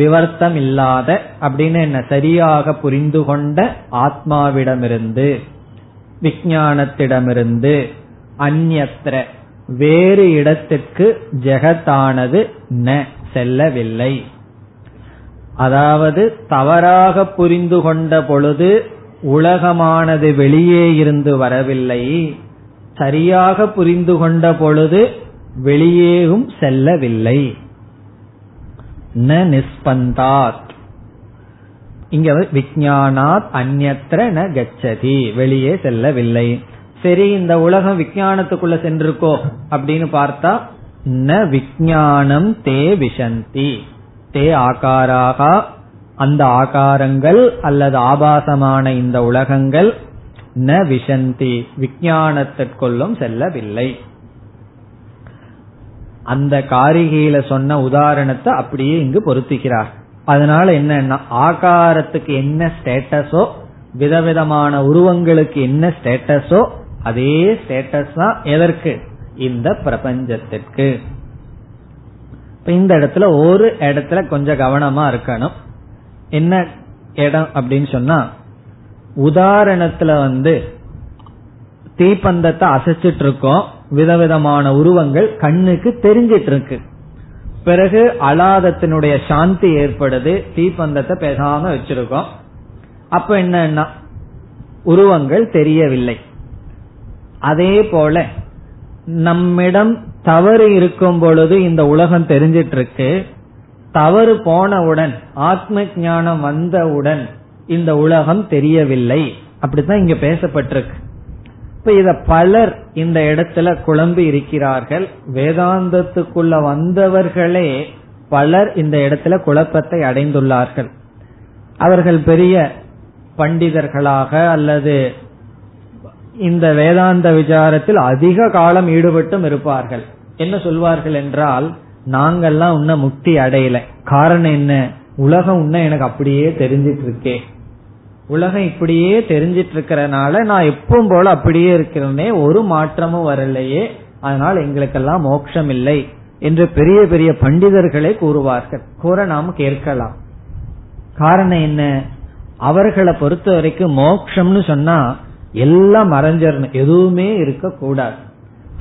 விவர்த்தம் இல்லாத அப்படின்னு என்ன, சரியாக புரிந்து கொண்ட ஆத்மாவிடமிருந்து, விஞ்ஞானத்திடமிருந்து, அந்யத்ர வேறு இடத்திற்கு ஜெகத்தானது ந செல்லவில்லை. அதாவது தவறாக புரிந்து கொண்ட பொழுது உலகமானது வெளியே இருந்து வரவில்லை, சரியாக புரிந்து கொண்ட பொழுது வெளியேவும் செல்லவில்லை. ந நிஸ்பந்தாத், இங்க விஞ்ஞானாத் அந்யத்ர ந கச்சதி, வெளியே செல்லவில்லை. சரி, இந்த உலகம் விஞ்ஞானத்துக்குள்ள சென்றிருக்கோ அப்படின்னு பார்த்தா ந விஞ்ஞானம் தே விசந்தி, தே ஆகாராக அந்த ஆகாரங்கள் அல்லது ஆபாசமான இந்த உலகங்கள், ந விசந்தி விஞ்ஞானத்திற்குள்ளும் செல்லவில்லை. அந்த காரிகையில சொன்ன உதாரணத்தை அப்படியே இங்கு பொருத்துகிறார். அதனால என்னன்னா ஆகாரத்துக்கு என்ன ஸ்டேட்டஸோ, விதவிதமான உருவங்களுக்கு என்ன ஸ்டேட்டஸோ அதே ஸ்டேட்டஸ் தான் எதற்கு, இந்த பிரபஞ்சத்திற்கு. இப்ப இந்த இடத்துல ஒரு இடத்துல கொஞ்சம் கவனமா இருக்கணும். என்ன இடம் அப்படின்னு சொன்னா, உதாரணத்துல தீப்பந்தத்தை அசைச்சிட்டு இருக்கோம், விதவிதமான உருவங்கள் கண்ணுக்கு தெரிஞ்சிட்டு இருக்கு. பிறகு அலாதத்தினுடைய சாந்தி ஏற்படுது, தீப்பந்தத்தை பேசாம வச்சிருக்கோம். அப்ப என்னன்னா உருவங்கள் தெரியவில்லை. அதே போல நம்மிடம் தவறு இருக்கும் பொழுது இந்த உலகம் தெரிஞ்சிட்டு இருக்கு, தவறு போனவுடன் ஆத்ம ஞானம் வந்தவுடன் இந்த உலகம் தெரியவில்லை. அப்படித்தான் இங்க பேசப்பட்டிருக்கு. இப்ப இத பலர் இந்த இடத்துல குழம்பி இருக்கிறார்கள். வேதாந்தத்துக்குள்ள வந்தவர்களே பலர் இந்த இடத்துல குழப்பத்தை அடைந்துள்ளார்கள். அவர்கள் பெரிய பண்டிதர்களாக அல்லது இந்த வேதாந்த விசாரத்தில் அதிக காலம் ஈடுபட்டும் இருப்பார்கள். என்ன சொல்வார்கள் என்றால், நாங்கெல்லாம் உன்ன முக்தி அடையல. காரணம் என்ன? உலகம் உன்ன எனக்கு அப்படியே தெரிஞ்சிட்டு இருக்கே, உலகம் இப்படியே தெரிஞ்சிட்டு இருக்கிறனால நான் எப்பவும் போல அப்படியே இருக்கிறேனே, ஒரு மாற்றமும் வரலையே, அதனால எங்களுக்கெல்லாம் மோட்சம் இல்லை என்று பெரிய பெரிய பண்டிதர்களே கூறுவார்கள். கூற நாம் கேட்கலாம். காரணம் என்ன? அவர்களை பொறுத்த வரைக்கும் மோட்சம்னு சொன்னா எல்லாம் மறைஞ்சிடணும், எதுவுமே இருக்க கூடாது.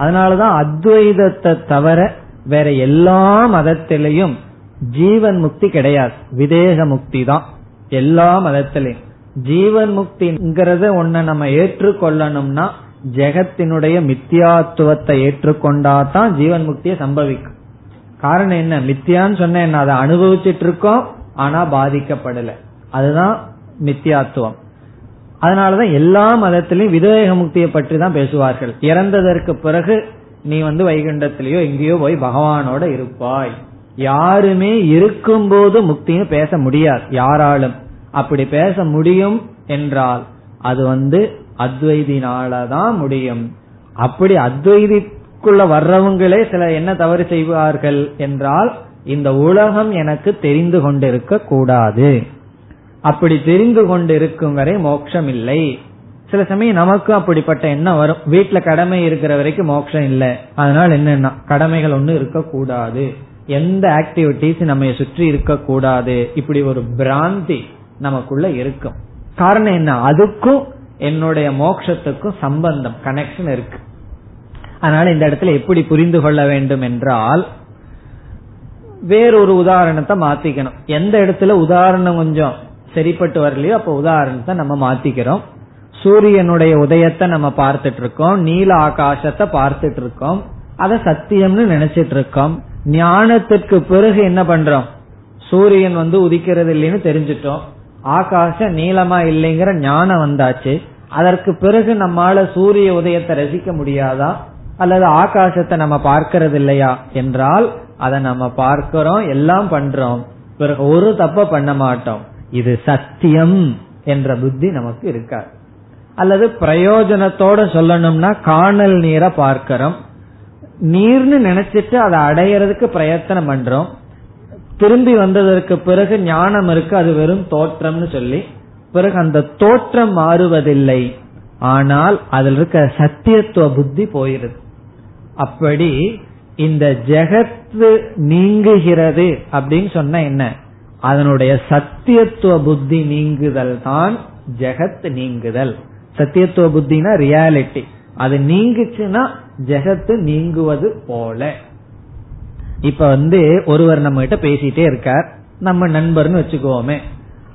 அதனாலதான் அத்வைதத்தை தவிர வேற எல்லா மதத்திலையும் ஜீவன் முக்தி கிடையாது, விதேக முக்தி தான். எல்லா மதத்திலையும் ஜீவன் முக்திங்கிறத ஒன்ன நம்ம ஏற்றுக்கொள்ளணும்னா ஜெகத்தினுடைய மித்தியாத்துவத்தை ஏற்றுக்கொண்டாதான் ஜீவன் முக்தியை சம்பவிக்கும். காரணம் என்ன? மித்தியான்னு சொன்ன என்ன, அதை அனுபவிச்சுட்டு இருக்கோம் ஆனா பாதிக்கப்படல, அதுதான் மித்தியாத்துவம். அதனாலதான் எல்லா மதத்திலையும் விதேக முக்தியை பற்றி தான் பேசுவார்கள். இறந்ததற்கு பிறகு நீ வைகுண்டத்திலேயோ எங்கேயோ போய் பகவானோட இருப்பாய். யாருமே இருக்கும் போது முக்தியும் பேச முடியாது யாராலும். அப்படி பேச முடியும் என்றால் அது அத்வைதினாலதான் முடியும். அப்படி அத்வைதிக்குள்ள வர்றவங்களே சில என்ன தவறு செய்வார்கள் என்றால், இந்த உலகம் எனக்கு தெரிந்து கொண்டிருக்க கூடாது, அப்படி தெரிந்து கொண்டிருக்கும் வரை மோட்சம் இல்லை. சில சமயம் நமக்கு அப்படிப்பட்ட எண்ணம் வரும், வீட்டுல கடமை இருக்கிற வரைக்கும் மோட்சம் இல்லை, அதனால என்னன்னா கடமைகள் ஒண்ணு இருக்க கூடாது, எந்த ஆக்டிவிட்டிஸ் நம்ம சுற்றி இருக்க கூடாது, இப்படி ஒரு பிராந்தி நமக்குள்ள இருக்கும். காரணம் என்ன? அதுக்கும் என்னுடைய மோட்சத்துக்கும் சம்பந்தம், கனெக்ஷன் இருக்கு. அதனால இந்த இடத்துல எப்படி புரிந்து கொள்ள வேண்டும் என்றால், வேறொரு உதாரணத்தை மாத்திக்கணும். எந்த இடத்துல உதாரணம் கொஞ்சம் சரிப்பட்டு வரலையோ அப்ப உதாரணத்தை நம்ம மாத்திக்கிறோம். சூரியனுடைய உதயத்தை நம்ம பார்த்துட்டு இருக்கோம், நீல ஆகாசத்தை பார்த்துட்டு இருக்கோம், அத சத்தியம்னு நினைச்சிட்டு இருக்கோம். ஞானத்திற்கு பிறகு என்ன பண்றோம்? சூரியன் உதிக்கிறது இல்லைன்னு தெரிஞ்சிட்டோம், ஆகாசம் நீளமா இல்லைங்கிற ஞானம் வந்தாச்சு. அதற்கு பிறகு நம்மால சூரிய உதயத்தை ரசிக்க முடியாதா அல்லது ஆகாசத்தை நம்ம பார்க்கறது இல்லையா என்றால், அதை நம்ம பார்க்கிறோம், எல்லாம் பண்றோம், பிறகு ஒரு தப்ப பண்ண மாட்டோம். இது சத்தியம் என்ற புத்தி நமக்கு இருக்காது. அல்லது பிரயோஜனத்தோட சொல்லணும்னா, காணல் நீரை பார்க்கிறோம், நீர்னு நினைச்சிட்டு அதை அடையறதுக்கு பிரயத்தனம் பண்றோம். திரும்பி வந்ததற்கு பிறகு ஞானம் இருக்கு, அது வெறும் தோற்றம்னு சொல்லி பிறகு அந்த தோற்றம் மாறுவதில்லை, ஆனால் அதில் இருக்க சத்தியத்துவ புத்தி போயிருது. அப்படி இந்த ஜெகத்து நீங்குகிறது அப்படின்னு சொன்ன என்ன, அதனுடைய சத்தியத்துவ புத்தி நீங்குதல் தான் ஜெகத் நீங்குதல். சத்தியத்துவ புத்தினா ரியாலிட்டி, அது நீங்குச்சுன்னா ஜெகத்து நீங்குவது போல. இப்ப ஒருவர் நம்ம கிட்ட பேசிட்டே இருக்கார், நம்ம நண்பர்னு வச்சுக்கோமே.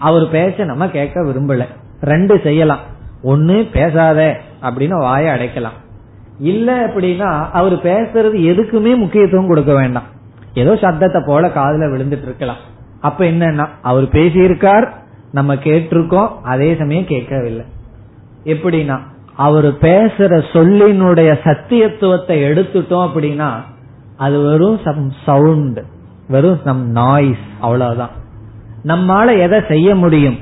அவர் பேச நம்ம கேட்க விரும்பல. ரெண்டு செய்யலாம், ஒண்ணு பேசாத அப்படின்னு வாயை அடைக்கலாம், இல்ல அப்படின்னா அவர் பேசுறது எதுக்குமே முக்கியத்துவம் கொடுக்க வேண்டாம், ஏதோ சத்தத்தை போல காதுல விழுந்துட்டு இருக்கலாம். அப்ப என்னன்னா அவர் பேசியிருக்கார், நம்ம கேட்டிருக்கோம், அதே சமயம் கேட்கவில்லை. எப்படின்னா அவர் பேசுற சொல்லினுடைய சத்தியத்துவத்தை எடுத்துட்டோம் அப்படின்னா அது வெறும் சவுண்ட், வெறும் சம் நாய்ஸ், அவ்வளவுதான். நம்மால எதை செய்ய முடியும்?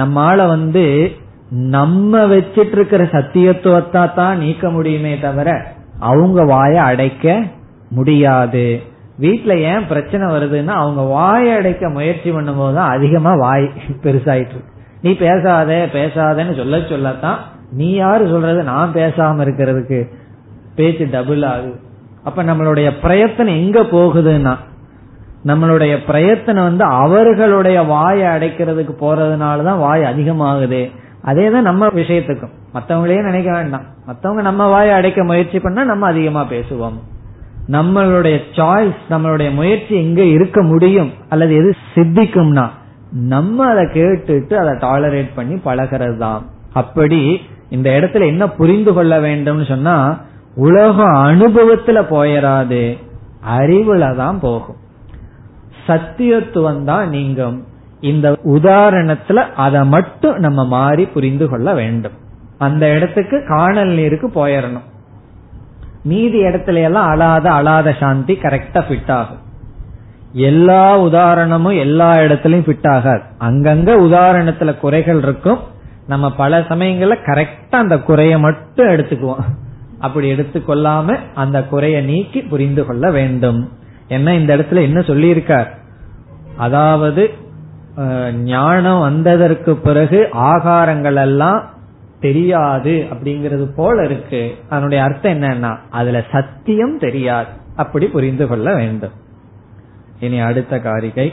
நம்மால நம்ம வச்சிட்டு இருக்கிற சத்தியத்துவத்தை தான் நீக்க முடியுமே தவிர அவங்க வாய அடைக்க முடியாது. வீட்டுல ஏன் பிரச்சனை வருதுன்னா, அவங்க வாய அடைக்க முயற்சி பண்ணும் போதுதான் அதிகமா வாய் பெருசாயிட்டு இருக்கு. நீ பேசாத பேசாதன்னு சொல்ல சொல்லத்தான், நீ யாரு சொல்றது நான் பேசாம இருக்கிறதுக்கு, பேச்சு டபுள் ஆகுது. அப்ப நம்மளுடைய பிரயத்தனம் எங்க போகுதுன்னா நம்மளுடைய பிரயத்தனம் வந்து அவர்களுடைய வாயை அடைக்கிறதுக்கு போறதுனாலதான் வாய் அதிகமாகுது. அதேதான் நம்ம விஷயத்துக்கும். மத்தவங்களையே நினைக்க வேண்டாம், மத்தவங்க நம்ம வாயை அடைக்க முயற்சி பண்ணா நம்ம அதிகமா பேசுவோம். நம்மளுடைய சாய்ஸ், நம்மளுடைய முயற்சி எங்க இருக்க முடியும் அல்லது எது சித்திக்கும்னா நம்ம அதை கேட்டுட்டு அதை டாலரேட் பண்ணி பழகிறது தான். அப்படி இந்த இடத்துல என்ன புரிந்து கொள்ள வேண்டும் சொன்னா, உலக அனுபவத்துல போயிடாது, அறிவுல தான் போகும், சத்தியத்துவம் தான் நீங்கும். இந்த உதாரணத்துல அதை மட்டும் நம்ம மாறி புரிந்து கொள்ள வேண்டும். அந்த இடத்துக்கு காணல் நீருக்கு போயிடணும். மீதி இடத்துல எல்லாம் அழாத அழாத சாந்தி கரெக்டா ஃபிட் ஆகும். எல்லா உதாரணமும் எல்லா இடத்துலயும் ஃபிட் ஆகாது. அங்கங்க உதாரணத்துல குறைகள் இருக்கும். நம்ம பல சமயங்கள்ல கரெக்டா அந்த குறைய மட்டும் எடுத்துக்குவோம். அப்படி எடுத்துக்கொள்ளாம அந்த குறைய நீக்கி புரிந்து கொள்ள வேண்டும். ஏன்னா இந்த இடத்துல என்ன சொல்லியிருக்கார், அதாவது ஞானம் வந்ததற்கு பிறகு ஆகாரங்கள் எல்லாம் தெரியாது அப்படிங்கிறது போல இருக்கு. அதனுடைய அர்த்தம் என்னன்னா அதுல சத்தியம் தெரியாது. அப்படி புரிந்து கொள்ள வேண்டும். இனி அடுத்த காரிகை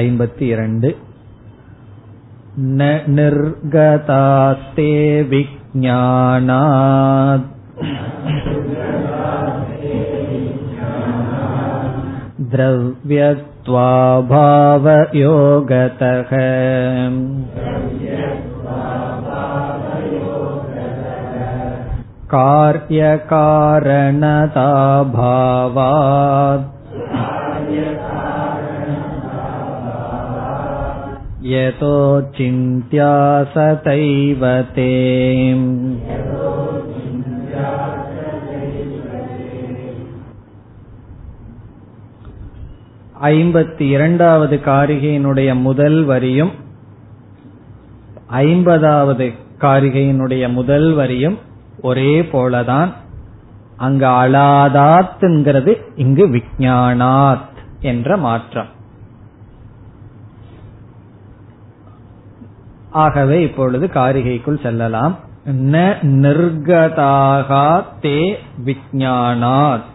52. ந நிர்கதாஸ்தே விஞ்ஞானாத் த்ரவ்யத்வாபாவயோகதஹ கார்யகாரணதாபாவாத் யதோ சிந்த்யா சதைவதே. வது காரிகையினுடைய முதல் வரியும் 50வது காரிகையினுடைய முதல் வரியும் ஒரே போலதான். அங்கு அலாதாத்ங்கிறது இங்கு விஞ்ஞானாத் என்ற மாற்றம். ஆகவே இப்பொழுது காரிகைக்குள் செல்லலாம். ந நிர்கதாக தே விஞ்ஞானாத்.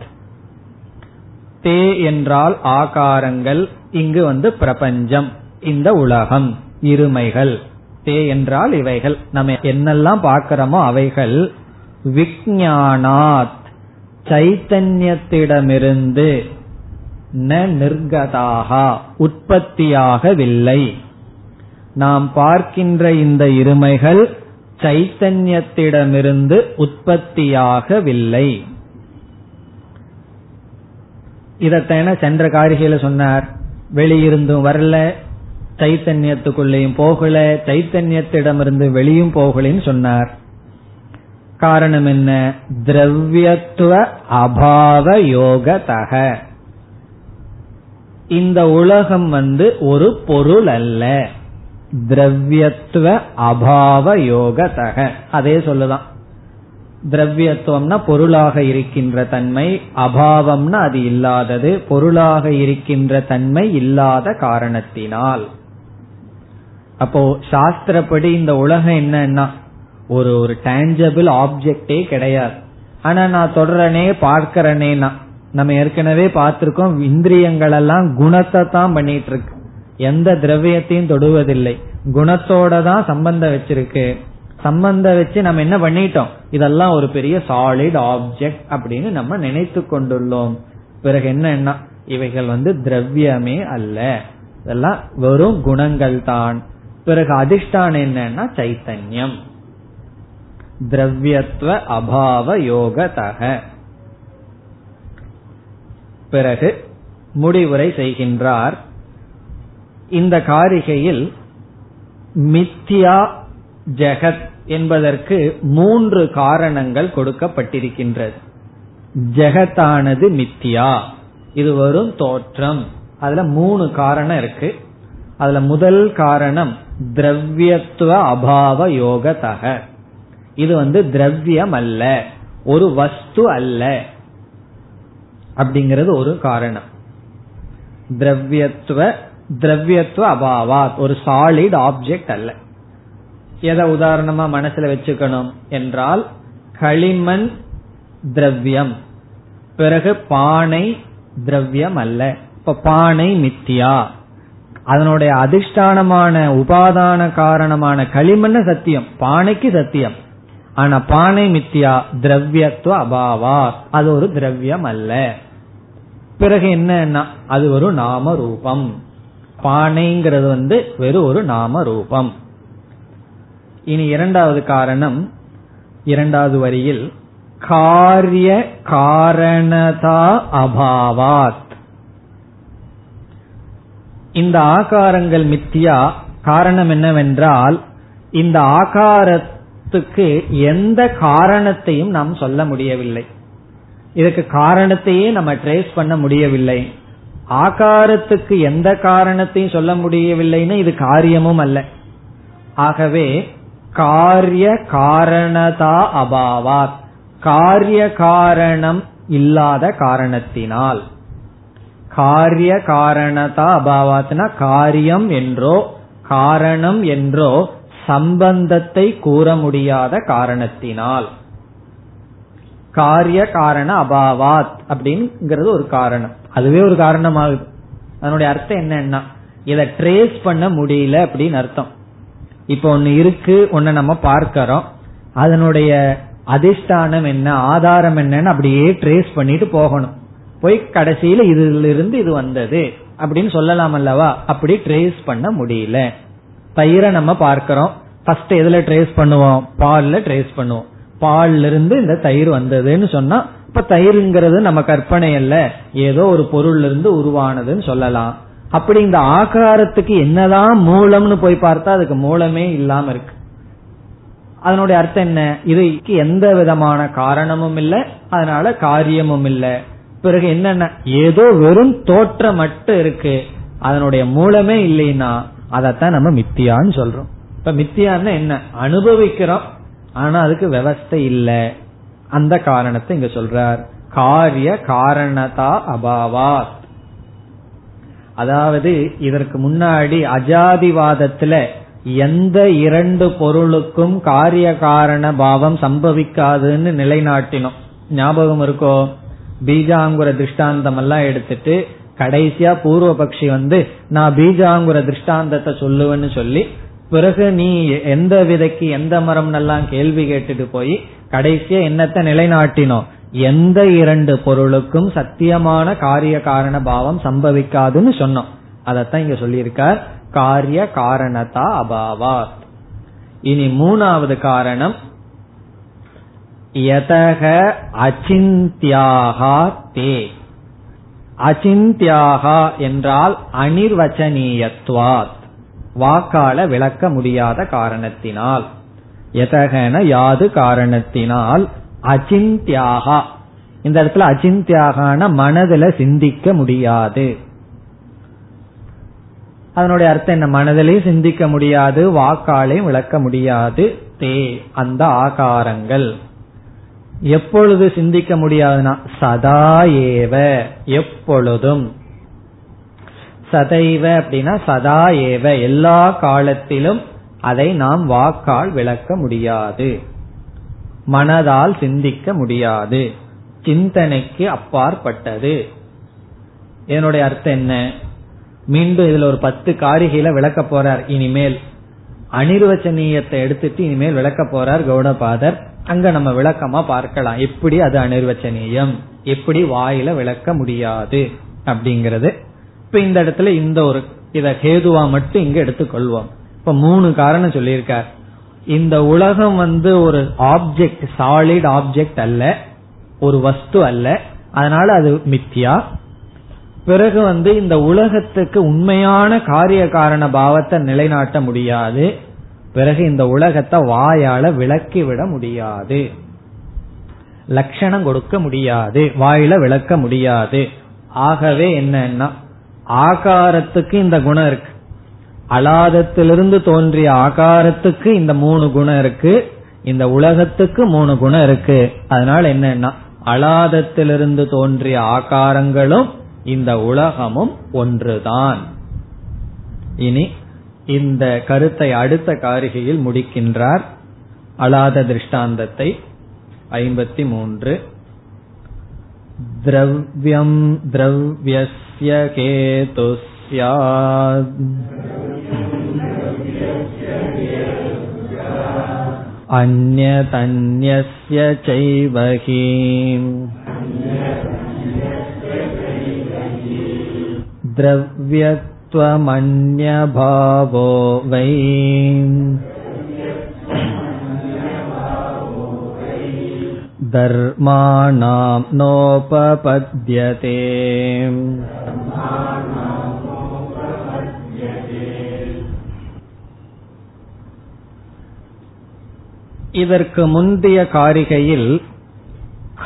தே என்றால் ஆகாரங்கள், இங்கு வந்து பிரபஞ்சம், இந்த உலகம், இருமைகள். தே என்றால் இவைகள், நம்ம என்னெல்லாம் பார்க்கிறோமோ அவைகள். விஞ்ஞானாத் சைத்தன்யத்திடமிருந்து, ந நிர்கதாக உற்பத்தியாகவில்லை. நாம் பார்க்கின்ற இந்த இருமைகள் சைத்தன்யத்திடமிருந்து உற்பத்தியாகவில்லை. இதத்தான சென்ற காரிகையில சொன்னார், வெளியிருந்தும் வரல, சைத்தன்யத்துக்குள்ளேயும் போகல, சைத்தன்யத்திடமிருந்து வெளியும் போகலன்னு சொன்னார். காரணம் என்ன, திரவியத்துவ அபாவ யோகதக. இந்த உலகம் வந்து ஒரு பொருள் அல்ல. திரவியத்துவ அபாவ யோகதக அதே சொல்லுதான். திரவியத்துவம்னா பொருளாக இருக்கின்ற தன்மை, அபாவம்னா அது இல்லாதது. பொருளாக இருக்கின்ற தன்மை இல்லாத காரணத்தினால். அப்போ சாஸ்திரப்படி இந்த உலகம் என்னன்னா ஒரு ஒரு டேஞ்சபிள் ஆப்ஜெக்டே கிடையாது. ஆனா நான் தொடரனே பார்க்கிறேன்னா, நம்ம ஏற்கனவே பார்த்திருக்கோம், இந்திரியங்கள் எல்லாம் குணத்தை தான் பண்ணிட்டு இருக்கு, எந்த திரவியத்தையும் தொடுவதில்லை, குணத்தோட தான் சம்பந்தம் வச்சிருக்கு. சம்பந்தம் வச்சு நம்ம என்ன பண்ணிட்டோம், இதெல்லாம் ஒரு பெரிய சாலிட் ஆப்ஜெக்ட் அப்படின்னு நம்ம நினைத்து கொண்டுள்ளோம். பிறகு என்னன்னா இவைகள் வந்து திரவியமே அல்ல, இதெல்லாம் வெறும் குணங்கள் தான். பிறகு அதிஷ்டானம் என்னன்னா சைத்தன்யம். திரவியத்துவ அபாவ யோகதக. பிறகு முடிவுரை செய்கின்றார். இந்த காரிகையில் மித்யா ஜெகத் என்பதற்கு 3 காரணங்கள் கொடுக்கப்பட்டிருக்கின்றது. ஜெகத்தானது மித்தியா, இது வரும் தோற்றம். அதுல 3 காரணம் இருக்கு. அதுல முதல் காரணம் திரவியத்துவ அபாவ யோகதக. இது வந்து திரவியம் அல்ல, ஒரு வஸ்து அல்ல அப்படிங்கிறது ஒரு காரணம். திரவியத்துவ அபாவா, ஒரு சாலிட் ஆப்ஜெக்ட் அல்ல. எதை உதாரணமா மனசுல வச்சுக்கணும் என்றால், களிமண் திரவியம், பிறகு பானை திரவியம் அல்ல. இப்ப பானை மித்தியா, அதனுடைய அதிஷ்டானமான உபாதான காரணமான களிமண் சத்தியம், பானைக்கு சத்தியம். ஆனா பானை மித்தியா திரவியத்துவ அபாவா, அது ஒரு திரவியம் அல்ல. பிறகு என்ன, அது ஒரு நாம ரூபம். பானைங்கிறது வெறும் ஒரு நாம ரூபம். இனி இரண்டாவது காரணம், இரண்டாவது வரியில் காரிய காரணதா அபாவாத். இந்த ஆகாரங்கள் மித்தியா, காரணம் என்னவென்றால் இந்த ஆகாரத்துக்கு எந்த காரணத்தையும் நாம் சொல்ல முடியவில்லை, இதுக்கு காரணத்தையே நம்ம ட்ரேஸ் பண்ண முடியவில்லை. ஆகாரத்துக்கு எந்த காரணத்தையும் சொல்ல முடியவில்லைன்னு இது காரியமும் அல்ல. ஆகவே காரிய காரணதா அபாவாத், காரிய காரணம் இல்லாத காரணத்தினால். காரிய காரணதா அபாவாத்னா காரியம் என்றோ காரணம் என்றோ சம்பந்தத்தை கூற முடியாத காரணத்தினால். காரிய காரண அபாவாத் அப்படிங்கிறது ஒரு காரணம், அதுவே ஒரு காரணமாகுது. அதனுடைய அர்த்தம் என்னன்னா இதை ட்ரேஸ் பண்ண முடியல அப்படின்னு அர்த்தம். இப்ப ஒன்னு இருக்கு, ஒன்னு நம்ம பார்க்கிறோம், அதனுடைய அதிஷ்டானம் என்ன ஆதாரம் என்னன்னு அப்படியே ட்ரேஸ் பண்ணிட்டு போகணும். போய் கடைசியில இதுல இருந்து இது வந்தது அப்படின்னு சொல்லலாம் அல்லவா, அப்படி ட்ரேஸ் பண்ண முடியல. தயிரை நம்ம பார்க்கிறோம், ஃபர்ஸ்ட் எதுல ட்ரேஸ் பண்ணுவோம், பால்ல ட்ரேஸ் பண்ணுவோம். பால்ல இருந்து இந்த தயிர் வந்ததுன்னு சொன்னா இப்ப தயிருங்கிறது நம்ம கற்பனை அல்ல, ஏதோ ஒரு பொருள்ல இருந்து உருவானதுன்னு சொல்லலாம். அப்படி இந்த ஆகாரத்துக்கு என்னதான் மூலம்னு போய் பார்த்தா அதுக்கு மூலமே இல்லாம இருக்கு. அதனுடைய அர்த்தம் என்ன, இதுக்கு எந்த விதமான காரணமும் இல்ல, அதனால காரியமும் இல்ல. பிறகு என்னன்னா ஏதோ வெறும் தோற்றம் மட்டும் இருக்கு, அதனுடைய மூலமே இல்லைன்னா அதத்தான் நம்ம மித்தியான்னு சொல்றோம். இப்ப மித்தியான்னு என்ன, அனுபவிக்கிறோம் ஆனா அதுக்கு விவஸ்தை இல்ல, அந்த காரணத்தை இங்க சொல்றார். காரிய காரணதா அபாவாத். அதாவது இதற்கு முன்னாடி அஜாதிவாதத்துல எந்த இரண்டு பொருளுக்கும் காரிய காரண பாவம் சம்பவிக்காதுன்னு நிலைநாட்டினோம், ஞாபகம் இருக்கோ? பீஜாங்குர திருஷ்டாந்தம் எல்லாம் எடுத்துட்டு கடைசியா பூர்வபக்ஷி நான் பீஜாங்குர திருஷ்டாந்தத்தை சொல்லுவேன்னு சொல்லி, பிறகு நீ எந்த விதைக்கு எந்த மரம் எல்லாம் கேள்வி கேட்டுட்டு போய் கடைசியா என்னத்தை நிலைநாட்டினோம், எந்த இரண்டு பொருளுக்கும் சத்தியமான காரிய காரண பாவம் சம்பவிக்காதுன்னு சொன்னோம். அதத்தான் இங்க சொல்லியிருக்கார், காரிய காரணதா அபாவாத். இனி மூணாவது காரணம், யதக அசிந்த்யாஹா தே. அசிந்த்யாஹா என்றால் அனிர்வச்சனீயத்வாத், வாக்கால விளக்க முடியாத காரணத்தினால். யதகன யாது காரணத்தினால், அசிந்த்யாஹா. இந்த இடத்துல அசிந்த்யாகான மனதுல சிந்திக்க முடியாது. அதனுடைய அர்த்தம் என்ன, மனதிலையும் சிந்திக்க முடியாது, வாக்காலையும் விளக்க முடியாது. தே அந்த ஆகாரங்கள் எப்பொழுது சிந்திக்க முடியாதுன்னா சதா ஏவ, எப்பொழுதும். சதைவ அப்படின்னா சதா ஏவ, எல்லா காலத்திலும் அதை நாம் வாக்கால் விளக்க முடியாது, மனதால் சிந்திக்க முடியாது, சிந்தனைக்கு அப்பாற்பட்டது. இதனுடைய அர்த்தம் என்ன, மீண்டும் இதுல ஒரு 10 காரிகையில விளக்க போறார். இனிமேல் அனிர்வச்சனீயத்தை எடுத்துட்டு இனிமேல் விளக்க போறார் கௌடபாதர். அங்க நம்ம விளக்கமா பார்க்கலாம் எப்படி அது அனிர்வச்சனீயம், எப்படி வாயில விளக்க முடியாது அப்படிங்கறது. இப்ப இந்த இடத்துல இந்த ஒரு இத ஹேதுவா மட்டும் இங்க எடுத்துக்கொள்வோம். இப்ப 3 காரணம் சொல்லியிருக்கார். இந்த உலகம் ஒரு ஆப்ஜெக்ட், சாலிட் ஆப்ஜெக்ட் அல்ல, ஒரு வஸ்து அல்ல, அதனால அது மித்தியா. பிறகு இந்த உலகத்துக்கு உண்மையான காரிய காரண பாவத்தை நிலைநாட்ட முடியாது. பிறகு இந்த உலகத்தை வாயால விளக்கிவிட முடியாது, லட்சணம் கொடுக்க முடியாது, வாயில விளக்க முடியாது. ஆகவே என்னன்னா ஆகாரத்துக்கு இந்த குணம் இருக்கு, அலாதத்திலிருந்து தோன்றிய ஆகாரத்துக்கு இந்த 3 குணம் இருக்கு, இந்த உலகத்துக்கு 3 குணம் இருக்கு. அதனால என்னன்னா அலாதத்திலிருந்து தோன்றிய ஆகாரங்களும் இந்த உலகமும் ஒன்றுதான். இனி இந்த கருத்தை அடுத்த காரிகையில் முடிக்கின்றார். அலாத திருஷ்டாந்தத்தை 53 திரவ்யம் திரவ்யஸ்ய கேதுஸ் ஸ்யாத் அன்யதன்யஸ்ய சைவஹி. திரவ்யத்வமன்யபாவோ வை தர்மாணாம் நோபபத்யதே. இதற்கு முந்தைய காரிகையில்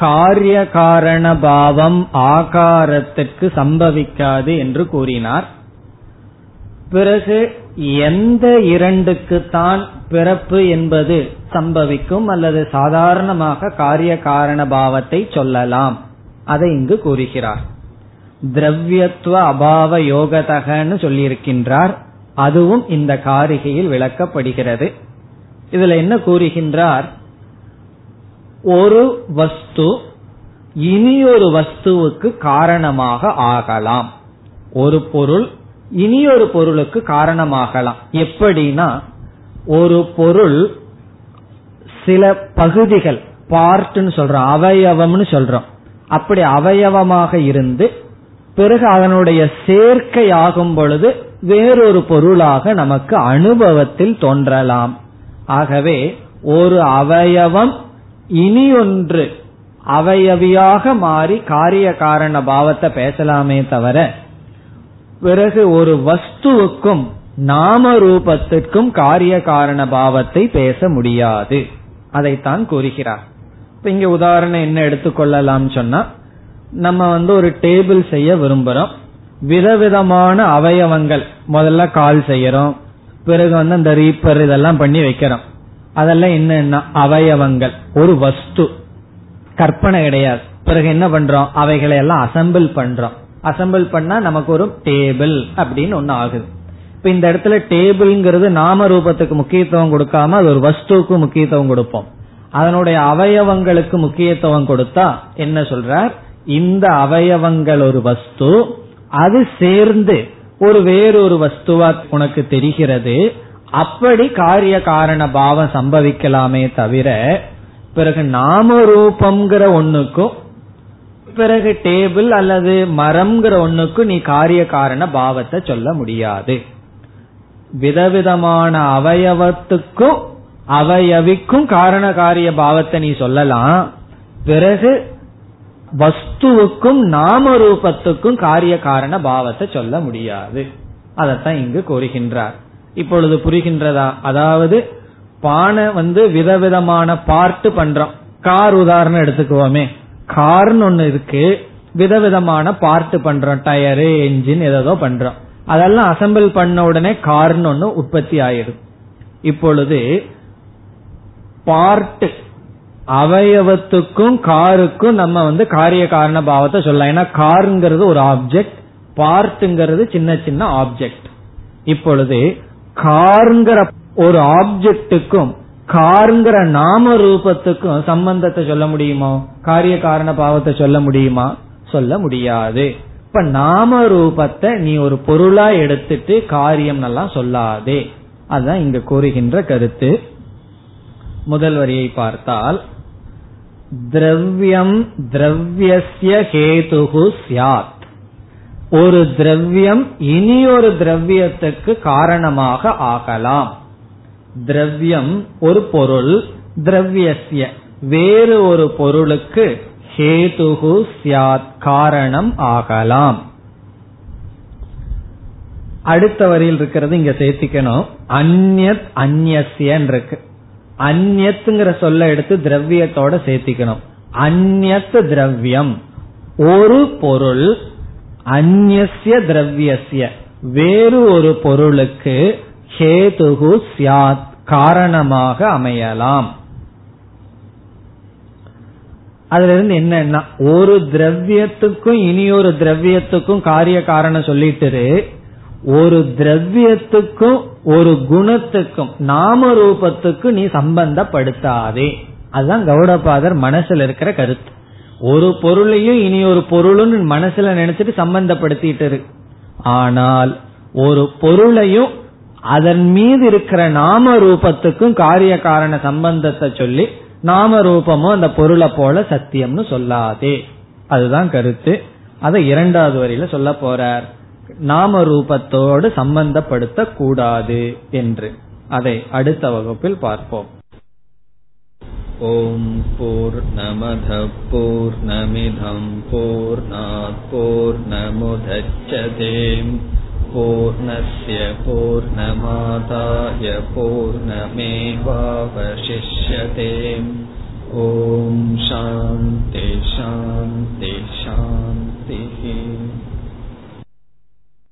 காரிய காரண பாவம் ஆகாரத்திற்கு சம்பவிக்காது என்று கூறினார். பிறகு எந்த இரண்டுக்குத்தான் பிறப்பு என்பது சம்பவிக்கும் அல்லது சாதாரணமாக காரிய காரண பாவத்தை சொல்லலாம், அதை இங்கு கூறுகிறார். திரவ்யத்துவ அபாவ யோகதகன்னு சொல்லியிருக்கின்றார், அதுவும் இந்த காரிகையில் விளக்கப்படுகிறது. இதுல என்ன கூறுகின்றார், ஒரு வஸ்து இனியொரு வஸ்துவுக்கு காரணமாக ஆகலாம், ஒரு பொருள் இனியொரு பொருளுக்கு காரணமாகலாம். எப்படின்னா, ஒரு பொருள் சில பகுதிகள், பார்ட்னு சொல்றோம், அவயவம்னு சொல்றோம், அப்படி அவயவமாக இருந்து பிறகு அதனுடைய சேர்க்கை ஆகும் பொழுது வேறொரு பொருளாக நமக்கு அனுபவத்தில் தோன்றலாம். ஆகவே ஒரு அவயவம் இனி ஒன்று அவயவியாக மாறி காரிய காரண பாவத்தை பேசலாமே தவிர, பிறகு ஒரு வஸ்துவுக்கும் நாம ரூபத்திற்கும் காரிய காரண பாவத்தை பேச முடியாது. அதைத்தான் கூறுகிறார். இப்ப இங்க உதாரணம் என்ன எடுத்துக்கொள்ளலாம் சொன்னா, நம்ம ஒரு டேபிள் செய்ய விரும்புறோம், விதவிதமான அவயவங்கள் முதல்ல கால் செய்யறோம், பிறகு அந்த ரீப்பர் இதெல்லாம் பண்ணி வைக்கிறோம். அதெல்லாம் என்னன்னா அவயவங்கள், ஒரு வஸ்து, கற்பனை கிடையாது. பிறகு என்ன பண்றோம், அவைகளை எல்லாம் அசம்பிள் பண்றோம். அசம்பிள் பண்ணா நமக்கு ஒரு டேபிள் அப்படின்னு ஒண்ணு ஆகுது. இப்ப இந்த இடத்துல டேபிள்ங்கிறது நாம ரூபத்துக்கு முக்கியத்துவம் கொடுக்காம அது ஒரு வஸ்துவுக்கு முக்கியத்துவம் கொடுப்போம். அதனுடைய அவயவங்களுக்கு முக்கியத்துவம் கொடுத்தா என்ன சொல்றார், இந்த அவயவங்கள் ஒரு வஸ்து, அது சேர்ந்து ஒரு வேறொரு வஸ்துவா உனக்கு தெரிகிறது, அப்படி காரிய காரண பாவம் சம்பவிக்கலாமே தவிர, பிறகு நாம ரூபம்ங்கிற ஒண்ணுக்கும் பிறகு டேபிள் அல்லது மரம்ங்கிற ஒண்ணுக்கு நீ காரிய காரண பாவத்தை சொல்ல முடியாது. விதவிதமான அவயவத்துக்கும் அவயவிக்கும் காரண காரிய பாவத்தை நீ சொல்லலாம், பிறகு வஸ்துவுக்கும் நாம ரூபத்துக்கும் காரிய காரண பாவத்தை சொல்ல முடியாது. அதத்தான் இங்கு கூறுகின்றார். இப்பொழுது புரிகின்றதா? அதாவது பானை விதவிதமான பார்ட் பண்றோம். கார் உதாரணம் எடுத்துக்குவோமே, கார்னு ஒண்ணு இருக்கு, விதவிதமான பார்ட் பண்றோம், டயரு, என்ஜின், ஏதோ பண்றோம். அதெல்லாம் அசம்பிள் பண்ண உடனே கார்னு ஒண்ணு உற்பத்தி ஆயிடும். இப்பொழுது பார்ட் அவயவத்துக்கும் காருக்கும் நம்ம காரிய காரண பாவத்தை சொல்லலாம். ஏன்னா காருங்கிறது ஒரு ஆப்ஜெக்ட், பார்ட்டுங்கிறது சின்ன சின்ன ஆப்ஜெக்ட். இப்பொழுது காருங்கிற ஒரு ஆப்ஜெக்டுக்கும் காருங்கிற நாம ரூபத்துக்கும் சம்பந்தத்தை சொல்ல முடியுமா, காரிய காரண பாவத்தை சொல்ல முடியுமா? சொல்ல முடியாது. இப்ப நாம ரூபத்தை நீ ஒரு பொருளா எடுத்துட்டு காரியம் எல்லாம் சொல்லாதே. அதுதான் இங்க கூறுகின்ற கருத்து. முதல் வரியை பார்த்தால், திரவ்யம் திரவ்யஸ்ய ஹேதுஹு ஸ்யாத், ஒரு திரவ்யம் இனியொரு திரவ்யத்துக்கு காரணமாக ஆகலாம். திரவ்யம் ஒரு பொருள், திரவ்யஸ்ய வேறு ஒரு பொருளுக்கு ஹேதுஹு ஸ்யாத் காரணம் ஆகலாம். அடுத்த வரியில் இருக்கிறது இங்க சேர்த்திக்கணும், அந்யத் அந்யஸ்யன் இருக்கு. அந்நத்துங்கிற சொல்ல எடுத்து திரவியத்தோட சேர்த்திக்கணும். அந்நத் திரவியம் ஒரு பொருள், அந்நிய திரவியஸ்ய வேறு ஒரு பொருளுக்கு ஹேதுஹு ஸ்யாத் காரணமாக அமையலாம். அதுல இருந்து என்னன்னா, ஒரு திரவியத்துக்கும் இனியொரு திரவியத்துக்கும் காரிய காரணம் சொல்லிட்டு, ஒரு திரவியத்துக்கும் ஒரு குணத்துக்கும் நாம ரூபத்துக்கு நீ சம்பந்தப்படுத்தாதே. அதுதான் கௌடபாதர் மனசுல இருக்கிற கருத்து. ஒரு பொருளையும் இனி ஒரு பொருளுன்னு மனசுல நினைச்சிட்டு சம்பந்தப்படுத்திட்டு இருக்கு. ஆனால் ஒரு பொருளையும் அதன் மீது இருக்கிற நாம ரூபத்துக்கும் காரிய காரண சம்பந்தத்தை சொல்லி நாம ரூபமும் அந்த பொருளை போல சத்தியம்னு சொல்லாதே. அதுதான் கருத்து. அதை இரண்டாவது வரியில சொல்ல போறார். நாம ரூபத்தோடு சம்பந்தப்படுத்த கூடாது என்று. அதை அடுத்த வகுப்பில் பார்ப்போம். ஓம் பூர்ணமத பூர்ணமிதம் பூர்ணாத் பூர்ணமுதச்யதே பூர்ணஸ்ய பூர்ணமாதாய பூர்ணமேவாவசிஷ்யதே. ஓம் சாந்தி சாந்தி.